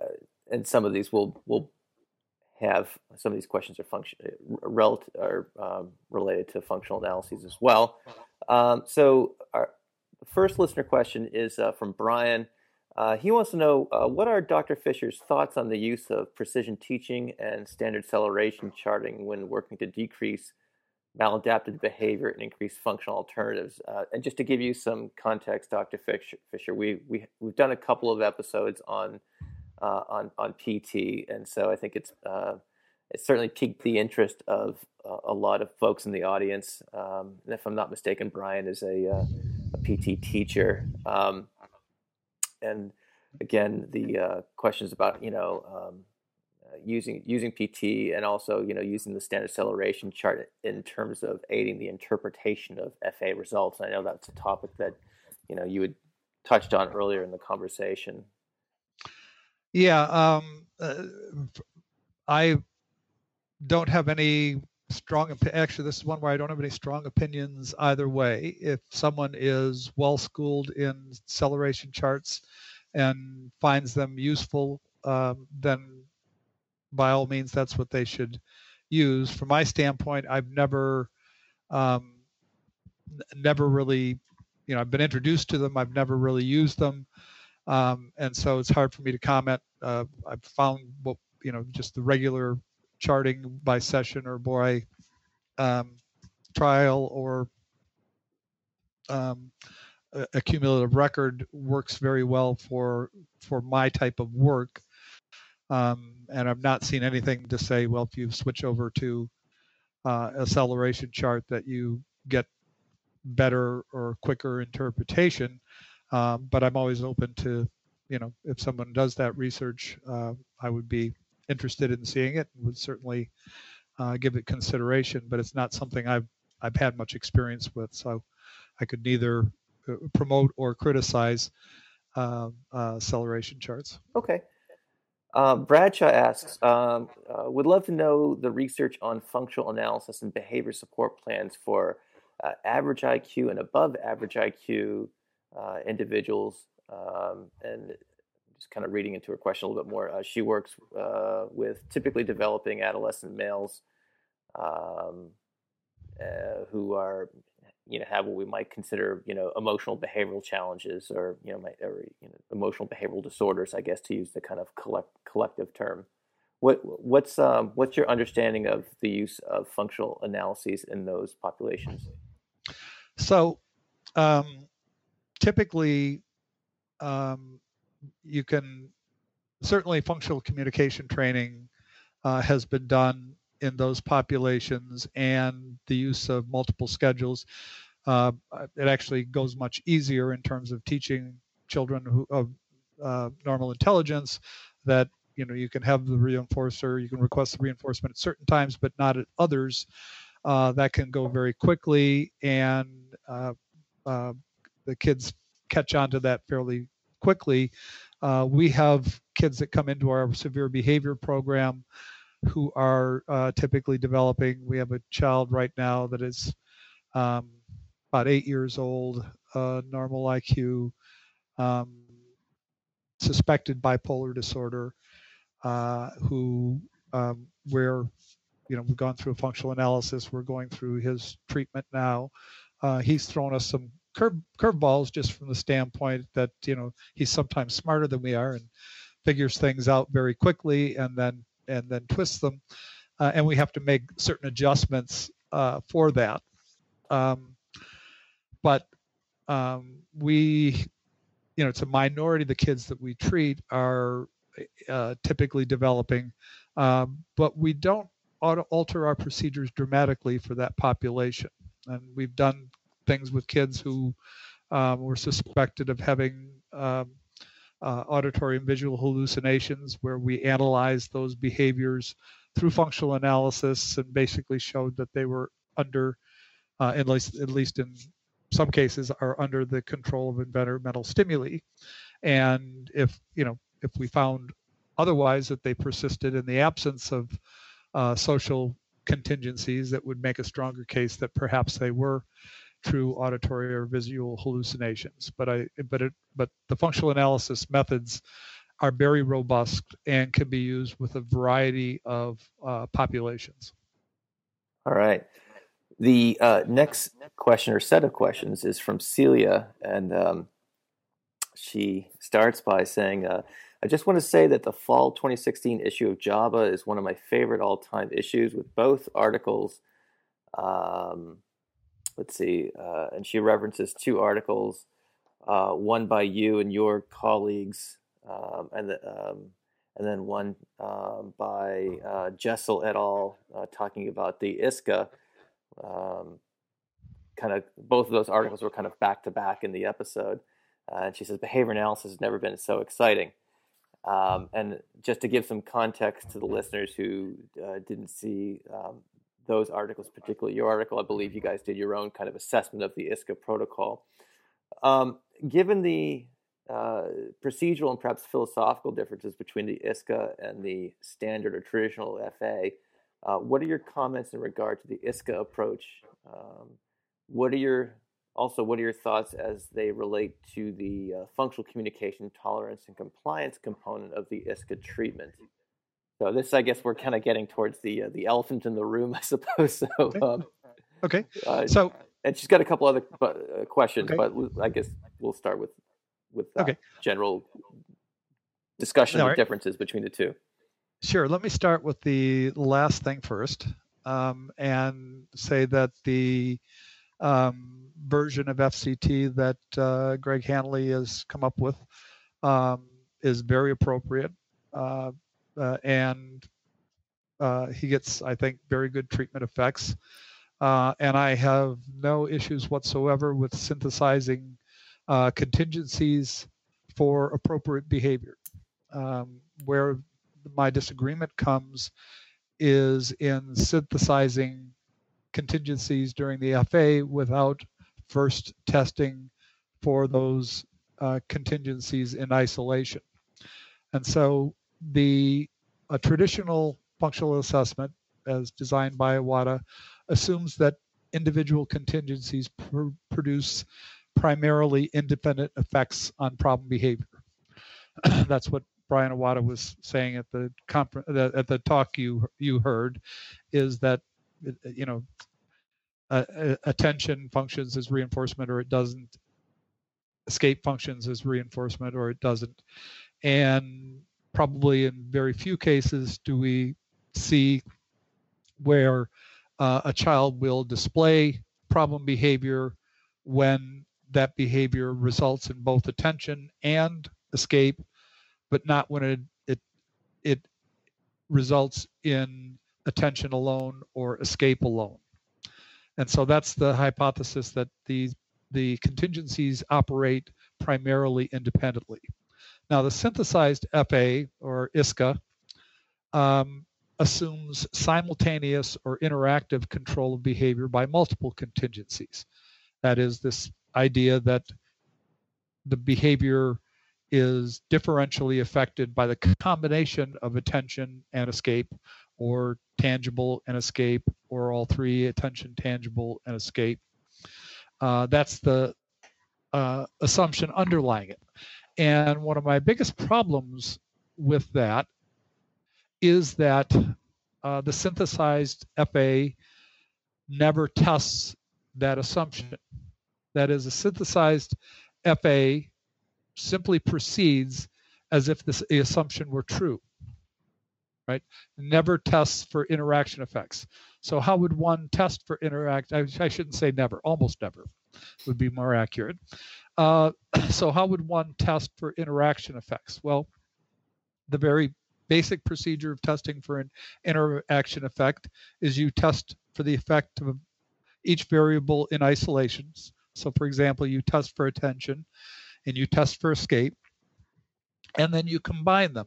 uh, and some of these will will have some of these questions are function relative are um, related to functional analyses as well. Um, so our first listener question is uh, from Brian. Uh, he wants to know, uh, what are Doctor Fisher's thoughts on the use of precision teaching and standard acceleration charting when working to decrease maladaptive behavior and increase functional alternatives? Uh, and just to give you some context, Doctor Fisher, Fisher we, we, we've done a couple of episodes on uh, on, on P T, and so I think it's uh, it certainly piqued the interest of uh, a lot of folks in the audience. Um, and if I'm not mistaken, Brian is a, uh, a P T teacher. Um And again, the uh, questions about, you know, um, uh, using using P T and also, you know, using the standard acceleration chart in terms of aiding the interpretation of F A results. And I know that's a topic that, you know, you had touched on earlier in the conversation. Yeah, um, uh, I don't have any strong, actually, this is one where I don't have any strong opinions either way. If someone is well-schooled in acceleration charts and finds them useful, um, then by all means, that's what they should use. From my standpoint, I've never, um, never really, you know, I've been introduced to them. I've never really used them. Um, and so it's hard for me to comment. Uh, I've found, what you know, just the regular charting by session or by um, trial or um, a cumulative record works very well for for my type of work. Um, and I've not seen anything to say, well, if you switch over to uh, acceleration chart that you get better or quicker interpretation. Um, but I'm always open to, you know, if someone does that research, uh, I would be interested in seeing it, would certainly uh, give it consideration, but it's not something I've I've had much experience with, so I could neither promote or criticize uh, uh, acceleration charts. Okay. Uh, Bradshaw asks, um, uh, would love to know the research on functional analysis and behavior support plans for uh, average I Q and above average I Q uh, individuals, um, and kind of reading into her question a little bit more. Uh, she works uh, with typically developing adolescent males um, uh, who are, you know, have what we might consider, you know, emotional behavioral challenges or, you know, my, or, you know emotional behavioral disorders, I guess, to use the kind of collect, collective term. What what's um, what's your understanding of the use of functional analyses in those populations? So, um, typically. Um, You can certainly functional communication training uh, has been done in those populations, and the use of multiple schedules. Uh, it actually goes much easier in terms of teaching children who, of uh, normal intelligence that you know you can have the reinforcer, you can request the reinforcement at certain times, but not at others. Uh, that can go very quickly, and uh, uh, the kids catch on to that fairly quickly. Uh, we have kids that come into our severe behavior program who are uh, typically developing. We have a child right now that is um, about eight years old, uh, normal I Q, um, suspected bipolar disorder, uh, who um, where you know we've gone through a functional analysis. We're going through his treatment now. Uh, he's thrown us some curve curveballs just from the standpoint that you know he's sometimes smarter than we are and figures things out very quickly and then and then twists them. Uh, and we have to make certain adjustments uh, for that. Um, but um, we, you know, it's a minority of the kids that we treat are uh, typically developing, um, but we don't alter our procedures dramatically for that population. And we've done things with kids who um, were suspected of having um, uh, auditory and visual hallucinations, where we analyzed those behaviors through functional analysis and basically showed that they were under, uh, at least, at least in some cases, are under the control of environmental stimuli. And if, you know, if we found otherwise that they persisted in the absence of uh, social contingencies, that would make a stronger case that perhaps they were true auditory or visual hallucinations. But I, but it, but the functional analysis methods are very robust and can be used with a variety of uh, populations. All right. The uh, next question or set of questions is from Celia, and um, she starts by saying, uh, I just want to say that the fall twenty sixteen issue of JABA is one of my favorite all-time issues, with both articles. Um, let's see, uh, and she references two articles, uh, one by you and your colleagues, Um, and, the, um, and then one um, by uh, Jessel et al. Uh, talking about the I S C A. Um, kind of both of those articles were kind of back to back in the episode. Uh, and she says, behavior analysis has never been so exciting. Um, and just to give some context to the listeners who uh, didn't see um, those articles, particularly your article, I believe you guys did your own kind of assessment of the I S C A protocol. Um, given the Uh, procedural and perhaps philosophical differences between the I S C A and the standard or traditional F A. Uh, what are your comments in regard to the I S C A approach? Um, what are your also what are your thoughts as they relate to the uh, functional communication, tolerance, and compliance component of the I S C A treatment? So this, I guess, we're kind of getting towards the uh, the elephant in the room, I suppose. So um, okay, uh, so and she's got a couple other uh, questions, okay. But I guess we'll start with. with uh, okay. general discussion All of right. differences between the two. Sure. Let me start with the last thing first um, and say that the um, version of F C T that uh, Greg Hanley has come up with um, is very appropriate. Uh, uh, and uh, he gets, I think, very good treatment effects. Uh, and I have no issues whatsoever with synthesizing Uh, contingencies for appropriate behavior. Um, where my disagreement comes is in synthesizing contingencies during the F A without first testing for those uh, contingencies in isolation. And so the a traditional functional assessment as designed by Iwata assumes that individual contingencies pr- produce primarily independent effects on problem behavior. That's what Brian Iwata was saying at the conference, at the talk you you heard, is that, you know, uh, attention functions as reinforcement, or it doesn't. Escape functions as reinforcement, or it doesn't. And probably in very few cases do we see where uh, a child will display problem behavior when that behavior results in both attention and escape, but not when it it it results in attention alone or escape alone. And so that's the hypothesis, that the the contingencies operate primarily independently. Now the synthesized F A or I S C A um, assumes simultaneous or interactive control of behavior by multiple contingencies. That is this idea that the behavior is differentially affected by the combination of attention and escape, or tangible and escape, or all three, attention, tangible, and escape. Uh, that's the uh, assumption underlying it. And one of my biggest problems with that is that uh, the synthesized F A never tests that assumption. That is, a synthesized F A simply proceeds as if this assumption were true, right? Never tests for interaction effects. So how would one test for interact? I, I shouldn't say never, almost never would be more accurate. Uh, so how would one test for interaction effects? Well, the very basic procedure of testing for an interaction effect is you test for the effect of each variable in isolation. So for example, you test for attention and you test for escape, and then you combine them.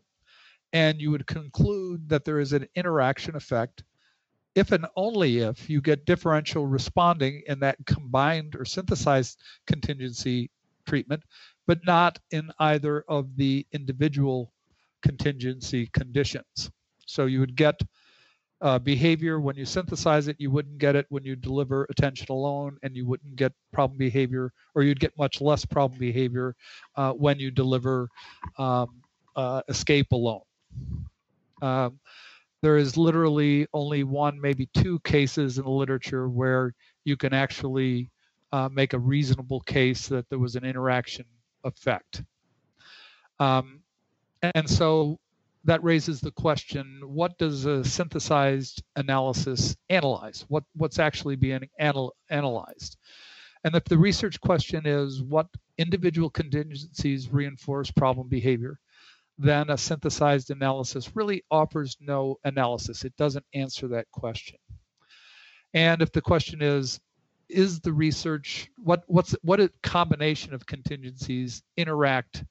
And you would conclude that there is an interaction effect if and only if you get differential responding in that combined or synthesized contingency treatment, but not in either of the individual contingency conditions. So you would get uh, behavior when you synthesize it. You wouldn't get it when you deliver attention alone, and you wouldn't get problem behavior, or you'd get much less problem behavior uh, when you deliver um, uh, escape alone. Um, there is literally only one, maybe two cases in the literature where you can actually uh, make a reasonable case that there was an interaction effect. Um, and so that raises the question, what does a synthesized analysis analyze? What, what's actually being anal- analyzed? And if the research question is what individual contingencies reinforce problem behavior, then a synthesized analysis really offers no analysis. It doesn't answer that question. And if the question is, is the research, what what's what a combination of contingencies interact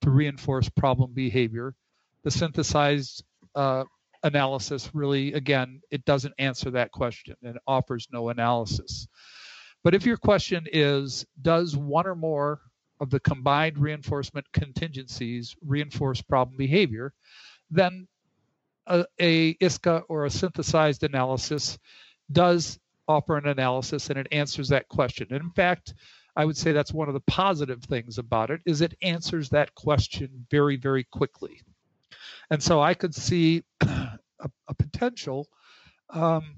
to reinforce problem behavior, the synthesized uh, analysis really, again, it doesn't answer that question and offers no analysis. But if your question is, does one or more of the combined reinforcement contingencies reinforce problem behavior, then a, a I S C A or a synthesized analysis does offer an analysis, and it answers that question. And in fact, I would say that's one of the positive things about it, is it answers that question very, very quickly. And so I could see a, a potential um,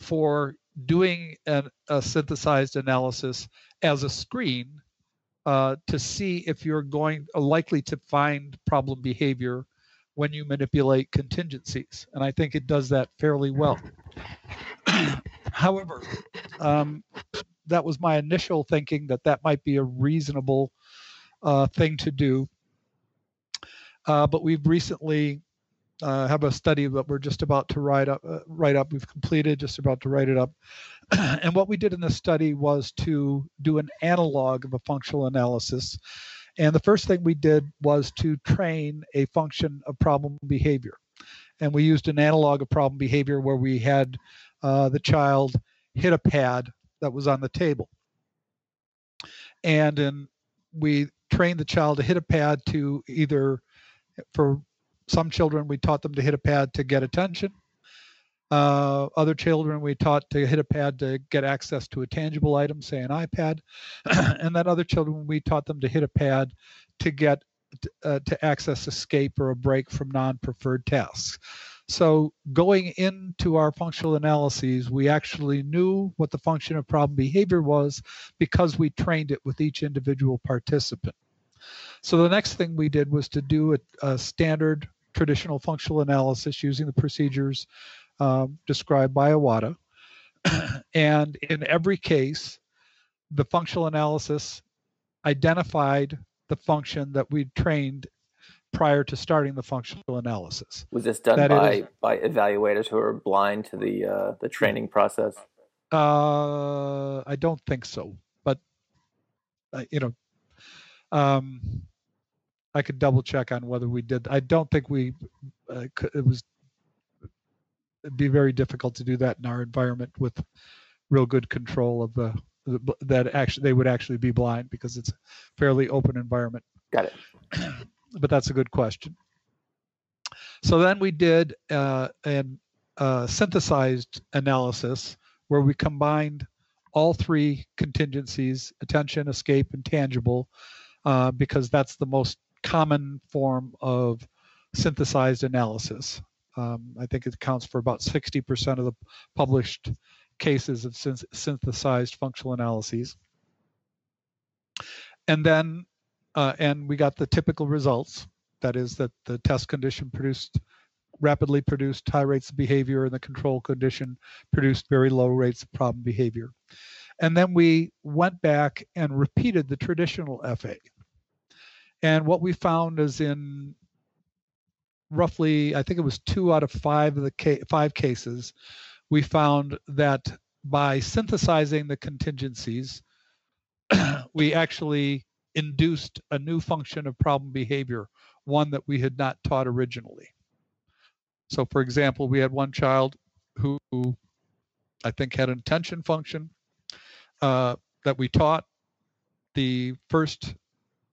for doing an, a synthesized analysis as a screen Uh, to see if you're going uh, likely to find problem behavior when you manipulate contingencies. And I think it does that fairly well. However, um, that was my initial thinking that that might be a reasonable uh, thing to do. Uh, but we've recently uh, have a study that we're just about to write up, uh, write up. We've completed, just about to write it up. And what we did in this study was to do an analog of a functional analysis. And the first thing we did was to train a function of problem behavior. And we used an analog of problem behavior where we had uh, the child hit a pad that was on the table. And then we trained the child to hit a pad to either, for some children, we taught them to hit a pad to get attention. Uh, other children we taught to hit a pad to get access to a tangible item, say an iPad, and then other children we taught them to hit a pad to get uh, to access escape or a break from non-preferred tasks. So going into our functional analyses, we actually knew what the function of problem behavior was because we trained it with each individual participant. So the next thing we did was to do a, a standard traditional functional analysis using the procedures Um, described by Iwata, and in every case, the functional analysis identified the function that we trained prior to starting the functional analysis. Was this done that by is, by evaluators who are blind to the uh, the training process? Uh, I don't think so, but uh, you know, um, I could double check on whether we did. I don't think we uh, it was. It'd be very difficult to do that in our environment with real good control of the, the that actually they would actually be blind because it's a fairly open environment. Got it. But that's a good question. So then we did uh, an uh, synthesized analysis where we combined all three contingencies: attention, escape, and tangible, uh, because that's the most common form of synthesized analysis. Um, I think it accounts for about sixty percent of the published cases of synth- synthesized functional analyses. And then, uh, and we got the typical results. That is that the test condition produced rapidly produced high rates of behavior and the control condition produced very low rates of problem behavior. And then we went back and repeated the traditional F A. And what we found is in roughly, I think it was two out of five of the ca- five cases, we found that by synthesizing the contingencies, we actually induced a new function of problem behavior, one that we had not taught originally. So for example, we had one child who I think had an attention function uh, that we taught. The first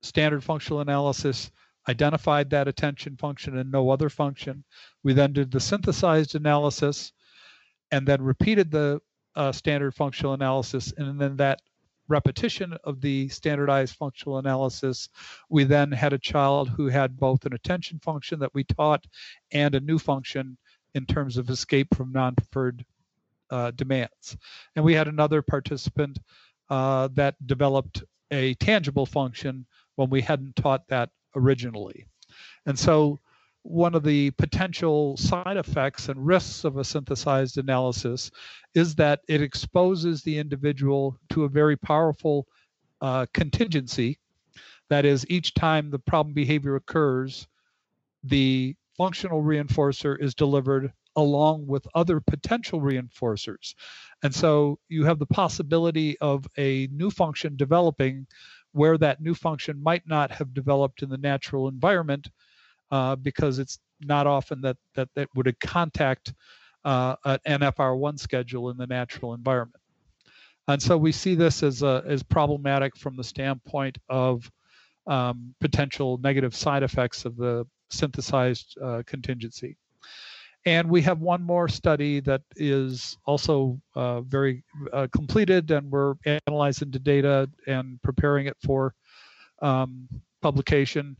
standard functional analysis identified that attention function and no other function. We then did the synthesized analysis and then repeated the uh, standard functional analysis. And then that repetition of the standardized functional analysis, we then had a child who had both an attention function that we taught and a new function in terms of escape from non-preferred uh, demands. And we had another participant uh, that developed a tangible function when we hadn't taught that originally. And so one of the potential side effects and risks of a synthesized analysis is that it exposes the individual to a very powerful uh, contingency. That is, each time the problem behavior occurs, the functional reinforcer is delivered along with other potential reinforcers. And so you have the possibility of a new function developing where that new function might not have developed in the natural environment, Uh, because it's not often that that, that would contact uh, an F R one schedule in the natural environment. And so we see this as, a, as problematic from the standpoint of um, potential negative side effects of the synthesized uh, contingency. And we have one more study that is also uh, very uh, completed, and we're analyzing the data and preparing it for um, publication,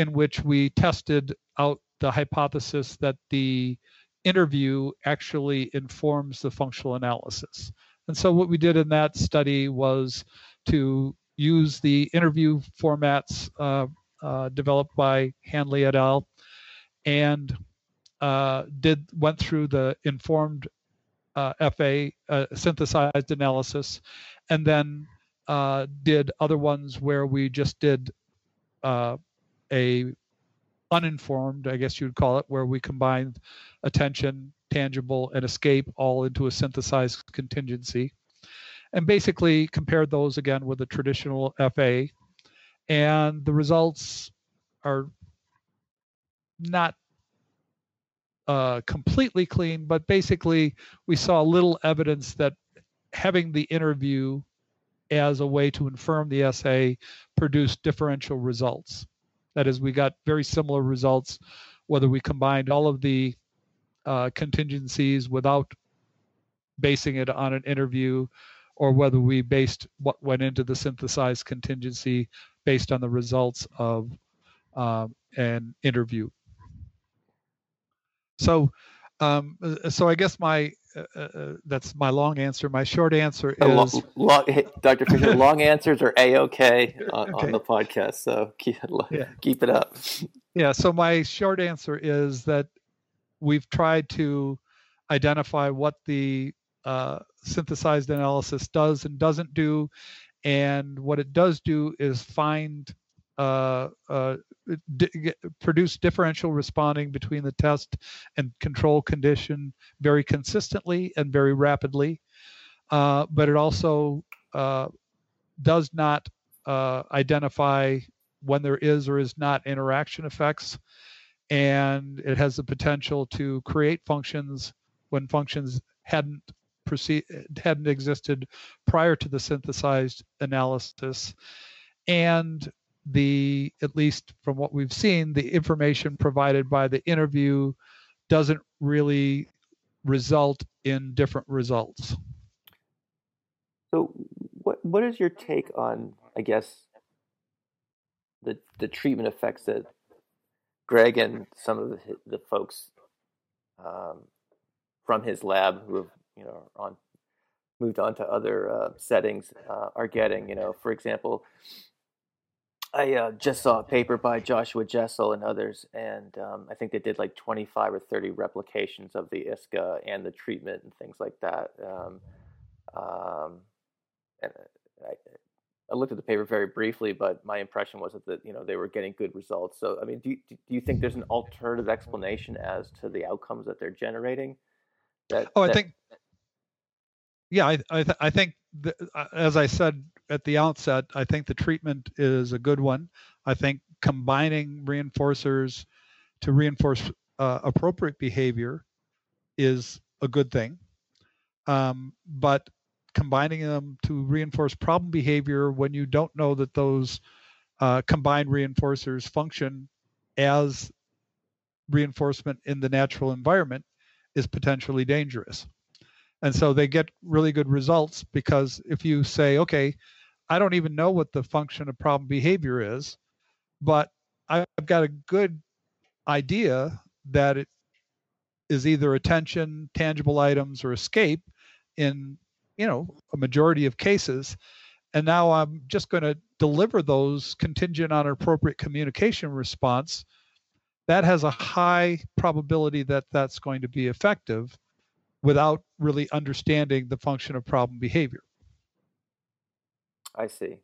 in which we tested out the hypothesis that the interview actually informs the functional analysis. And so what we did in that study was to use the interview formats uh, uh, developed by Hanley et al. and uh, did went through the informed uh, F A uh, synthesized analysis, and then uh, did other ones where we just did uh, a uninformed, I guess you'd call it, where we combined attention, tangible, and escape all into a synthesized contingency, and basically compared those again with a traditional F A. And the results are not uh, completely clean, but basically we saw little evidence that having the interview as a way to inform the essay produced differential results. That is, we got very similar results whether we combined all of the uh, contingencies without basing it on an interview, or whether we based what went into the synthesized contingency based on the results of um, an interview. So, um, so I guess my uh, uh, that's my long answer. My short answer is long, long, hey, Doctor Fisher, long answers are A-okay on, okay on the podcast, so keep, yeah. keep it up. Yeah, so my short answer is that we've tried to identify what the uh, synthesized analysis does and doesn't do, and what it does do is find Uh, uh, di- produce differential responding between the test and control condition very consistently and very rapidly, uh, but it also uh, does not uh, identify when there is or is not interaction effects, and it has the potential to create functions when functions hadn't proceed hadn't existed prior to the synthesized analysis. And the, at least from what we've seen, the information provided by the interview doesn't really result in different results. So what what is your take on, I guess, the the treatment effects that Greg and some of the, the folks um, from his lab who have, you know, on moved on to other uh, settings uh, are getting? You know, for example, I uh, just saw a paper by Joshua Jessel and others, and um, I think they did like twenty-five or thirty replications of the I S C A and the treatment and things like that. Um, um, and I, I looked at the paper very briefly, but my impression was that you know they were getting good results. So, I mean, do you, do you think there's an alternative explanation as to the outcomes that they're generating? That, oh, I that, think, yeah, I I, th- I think th- as I said at the outset, I think the treatment is a good one. I think combining reinforcers to reinforce uh, appropriate behavior is a good thing. Um, but combining them to reinforce problem behavior when you don't know that those uh, combined reinforcers function as reinforcement in the natural environment is potentially dangerous. And so they get really good results because if you say, okay, I don't even know what the function of problem behavior is, but I've got a good idea that it is either attention, tangible items, or escape in, you know, a majority of cases. And now I'm just going to deliver those contingent on appropriate communication response. That has a high probability that that's going to be effective without really understanding the function of problem behavior. I see.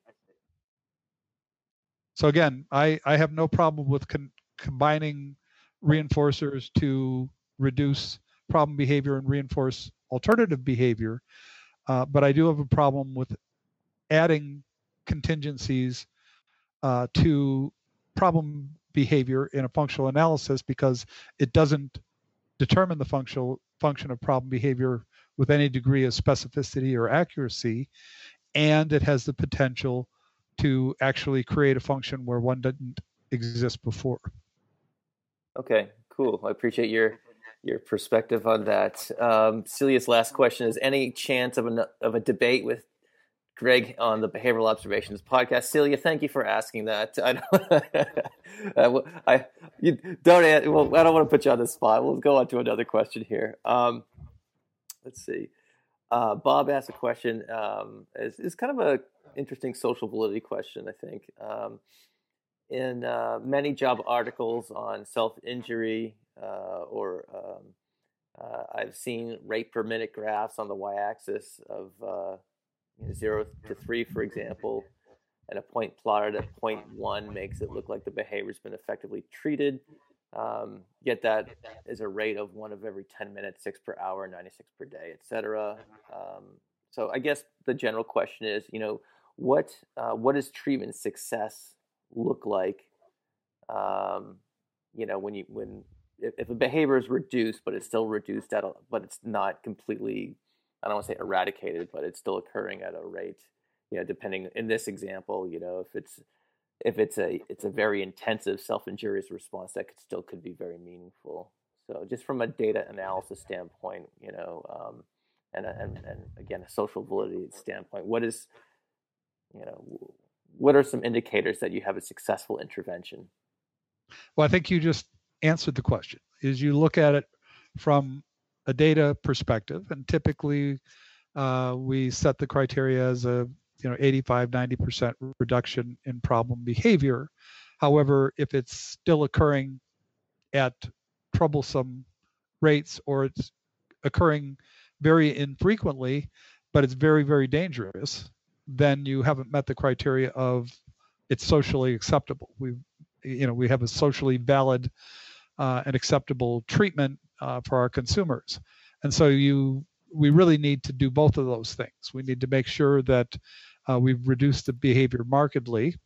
So again, I, I have no problem with con- combining reinforcers to reduce problem behavior and reinforce alternative behavior, uh, but I do have a problem with adding contingencies uh, to problem behavior in a functional analysis because it doesn't determine the functional function of problem behavior with any degree of specificity or accuracy, and it has the potential to actually create a function where one didn't exist before. Okay, cool. I appreciate your your perspective on that. Um, Celia's last question is: any chance of a of a debate with Greg on the Behavioral Observations Podcast? Celia, thank you for asking that. I don't, I, you don't add, well, I don't want to put you on the spot. We'll go on to another question here. Um, let's see. Uh, Bob asked a question. Um, it's, it's kind of an interesting social validity question, I think. Um, in uh, many job articles on self-injury uh, or um, uh, I've seen rate per minute graphs on the y-axis of uh, zero to three, for example, and a point plotted at point one makes it look like the behavior's been effectively treated. Um, yet that is a rate of one of every ten minutes, six per hour, ninety-six per day, et cetera. Um, so I guess the general question is, you know, what uh, what does treatment success look like? Um, you know, when you when if, if a behavior is reduced, but it's still reduced at, a, but it's not completely, I don't want to say eradicated, but it's still occurring at a rate, you know, depending in this example, you know, if it's if it's a it's a very intensive self-injurious response that could still could be very meaningful. So just from a data analysis standpoint, you know, um, and, and and again, a social validity standpoint, what is, you know, what are some indicators that you have a successful intervention? Well, I think you just answered the question. Is you look at it from a data perspective, and typically uh, we set the criteria as a you know eighty-five, ninety percent reduction in problem behavior. However, if it's still occurring at troublesome rates or it's occurring very infrequently, but it's very, very dangerous, then you haven't met the criteria of it's socially acceptable. We, you know, we have a socially valid uh, and acceptable treatment Uh, for our consumers. And so you, we really need to do both of those things. We need to make sure that uh, we've reduced the behavior markedly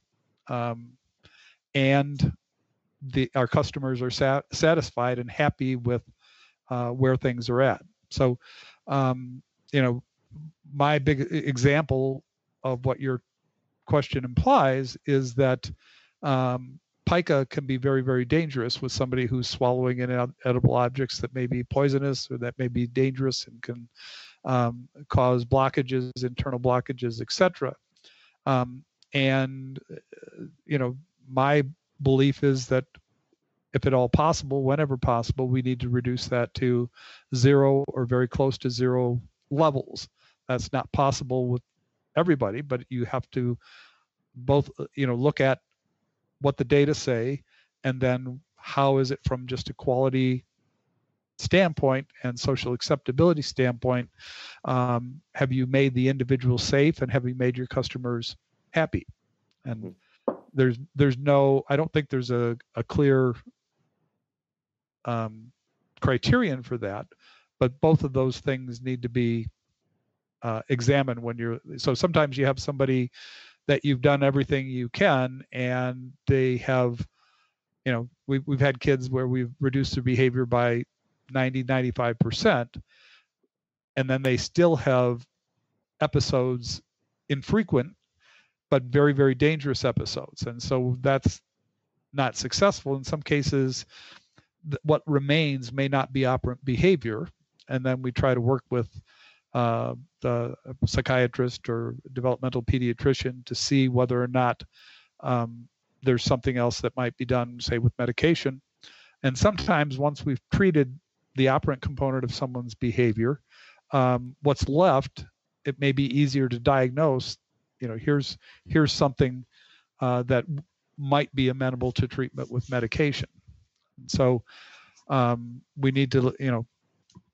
um, and the, our customers are sat, satisfied and happy with uh, where things are at. So, um, you know, my big example of what your question implies is that um, pica can be very, very dangerous with somebody who's swallowing in edible objects that may be poisonous or that may be dangerous and can um, cause blockages, internal blockages, et cetera. Um, and, you know, my belief is that if at all possible, whenever possible, we need to reduce that to zero or very close to zero levels. That's not possible with everybody, but you have to both, you know, look at what the data say, and then how is it from just a quality standpoint and social acceptability standpoint, um, have you made the individual safe and have you made your customers happy? And there's there's no, I don't think there's a, a clear um, criterion for that, but both of those things need to be uh, examined when you're, so sometimes you have somebody that you've done everything you can and they have, you know, we've, we've had kids where we've reduced their behavior by ninety, ninety-five percent, and then they still have episodes, infrequent but very, very dangerous episodes. And so that's not successful. In some cases, th- what remains may not be operant behavior. And then we try to work with uh, the psychiatrist or developmental pediatrician to see whether or not um, there's something else that might be done, say with medication. And sometimes once we've treated the operant component of someone's behavior, um, what's left, it may be easier to diagnose, you know, here's here's something uh, that might be amenable to treatment with medication. And so um, we need to, you know,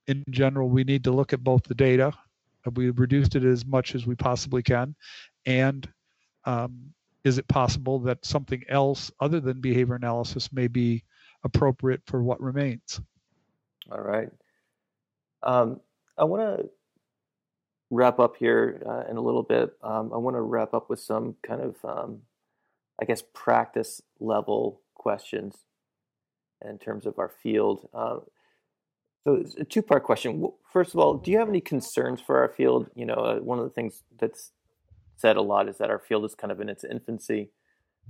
in general, we need to look at both the data. We've reduced it as much as we possibly can. And um, is it possible that something else other than behavior analysis may be appropriate for what remains? All right. Um, I want to wrap up here uh, in a little bit. Um, I want to wrap up with some kind of, um, I guess, practice level questions in terms of our field. Uh, so it's a two-part question. First of all, do you have any concerns for our field? You know, uh, one of the things that's said a lot is that our field is kind of in its infancy,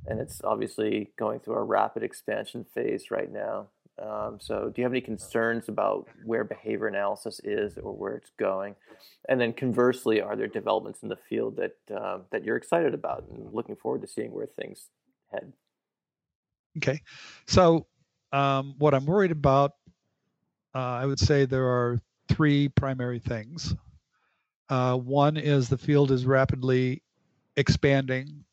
and it's obviously going through a rapid expansion phase right now. Um, so do you have any concerns about where behavior analysis is or where it's going? And then conversely, are there developments in the field that uh, that you're excited about and looking forward to seeing where things head? Okay. So um, what I'm worried about, uh, I would say there are three primary things. Uh, one is the field is rapidly expanding,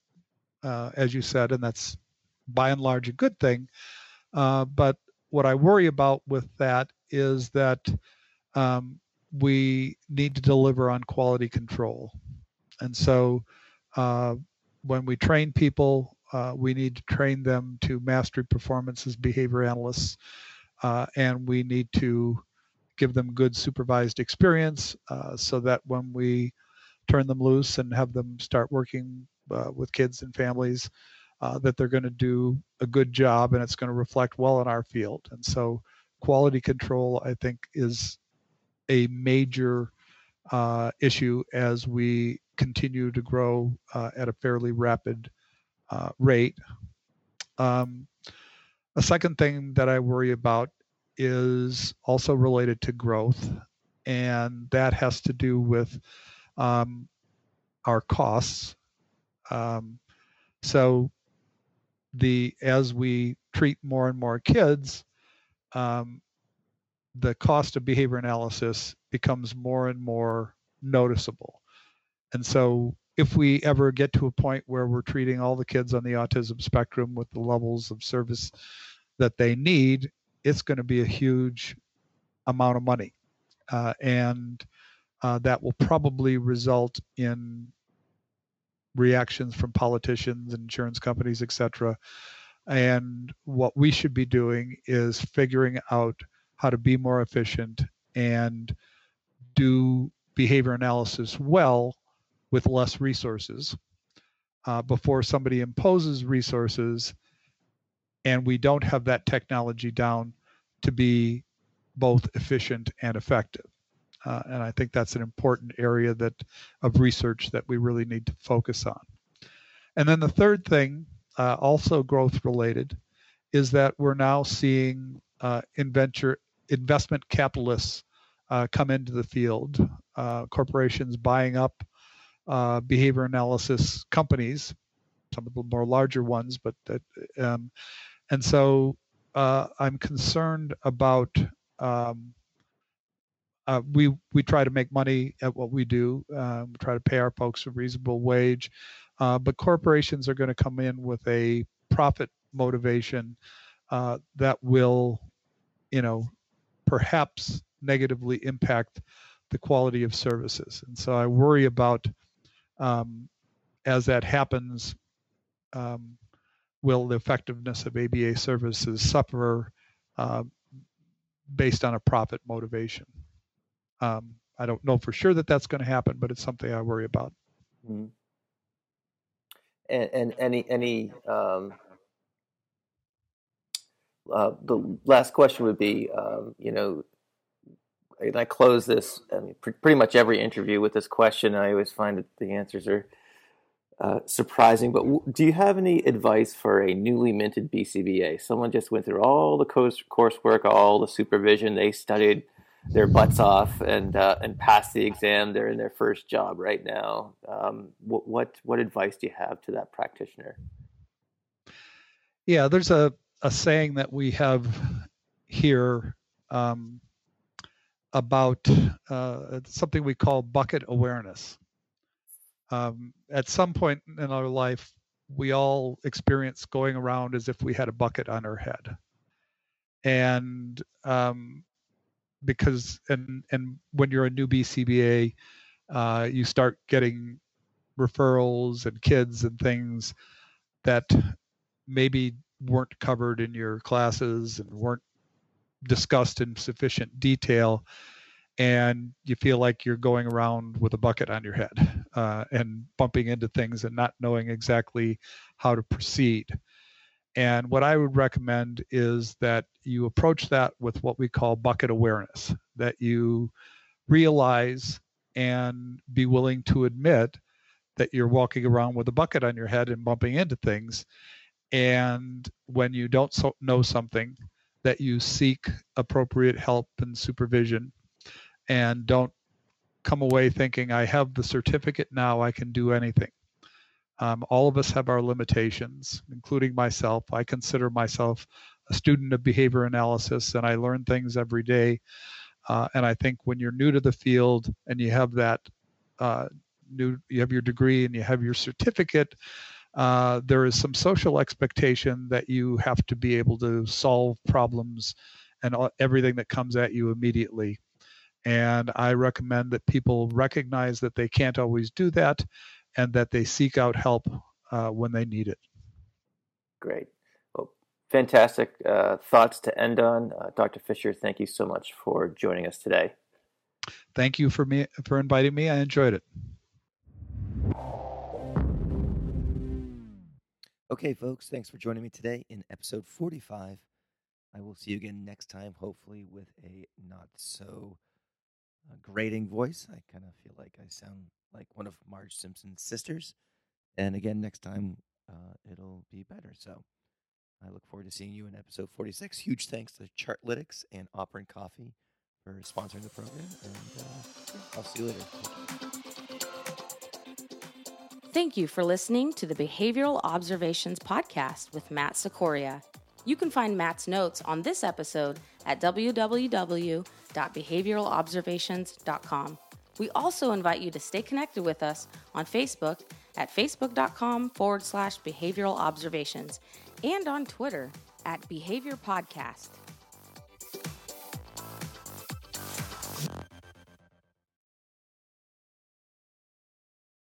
uh, as you said, and that's by and large a good thing. Uh, but what I worry about with that is that um, we need to deliver on quality control. And so uh, when we train people, uh, we need to train them to mastery performance as behavior analysts, uh, and we need to give them good supervised experience uh, so that when we turn them loose and have them start working uh, with kids and families, Uh, that they're going to do a good job and it's going to reflect well in our field. And so quality control, I think, is a major uh, issue as we continue to grow uh, at a fairly rapid uh, rate. Um, a second thing that I worry about is also related to growth, and that has to do with um, our costs. Um, so The as we treat more and more kids, um, the cost of behavior analysis becomes more and more noticeable. And so if we ever get to a point where we're treating all the kids on the autism spectrum with the levels of service that they need, it's going to be a huge amount of money. Uh, and uh, that will probably result in reactions from politicians, insurance companies, et cetera. And what we should be doing is figuring out how to be more efficient and do behavior analysis well with less resources uh, before somebody imposes resources and we don't have that technology down to be both efficient and effective. Uh, and I think that's an important area that of research that we really need to focus on. And then the third thing, uh, also growth related, is that we're now seeing uh, venture, investment capitalists uh, come into the field, uh, corporations buying up uh, behavior analysis companies, some of the more larger ones. But that, um, and so uh, I'm concerned about um, Uh, we we try to make money at what we do. Uh, we try to pay our folks a reasonable wage, uh, but corporations are going to come in with a profit motivation uh, that will, you know, perhaps negatively impact the quality of services. And so I worry about, um, as that happens, um, will the effectiveness of A B A services suffer uh, based on a profit motivation? Um, I don't know for sure that that's going to happen, but it's something I worry about. Mm-hmm. And, and any any um, uh, the last question would be, um, you know, and I close this I mean, pr- pretty much every interview with this question. And I always find that the answers are uh, surprising. But w- do you have any advice for a newly minted B C B A? Someone just went through all the course coursework, all the supervision. They studied their butts off and uh, and pass the exam. They're in their first job right now. Um, what, what what advice do you have to that practitioner? Yeah, there's a, a saying that we have here um, about uh, something we call bucket awareness. Um, at some point in our life, we all experience going around as if we had a bucket on our head. And um, Because and and when you're a new B C B A, uh, you start getting referrals and kids and things that maybe weren't covered in your classes and weren't discussed in sufficient detail, and you feel like you're going around with a bucket on your head uh, and bumping into things and not knowing exactly how to proceed. And what I would recommend is that you approach that with what we call bucket awareness, that you realize and be willing to admit that you're walking around with a bucket on your head and bumping into things. And when you don't so- know something, that you seek appropriate help and supervision, and don't come away thinking, I have the certificate now, I can do anything. Um, all of us have our limitations, including myself. I consider myself a student of behavior analysis, and I learn things every day. Uh, and I think when you're new to the field and you have that uh, new, you have your degree and you have your certificate, uh, there is some social expectation that you have to be able to solve problems and all, everything that comes at you immediately. And I recommend that people recognize that they can't always do that, and that they seek out help uh, when they need it. Great. Well, fantastic uh, thoughts to end on. Uh, Doctor Fisher, thank you so much for joining us today. Thank you for me for inviting me. I enjoyed it. Okay, folks, thanks for joining me today in episode forty-five. I will see you again next time, hopefully with a not so uh, grating voice. I kind of feel like I sound like one of Marge Simpson's sisters. And again, next time, uh, it'll be better. So I look forward to seeing you in episode forty-six. Huge thanks to Chartlytics and Operant Coffee for sponsoring the program. And uh, I'll see you later. Thank you for listening to the Behavioral Observations Podcast with Matt Sequoria. You can find Matt's notes on this episode at w w w dot behavioral observations dot com. We also invite you to stay connected with us on Facebook at facebook.com forward slash behavioral observations and on Twitter at Behavior Podcast.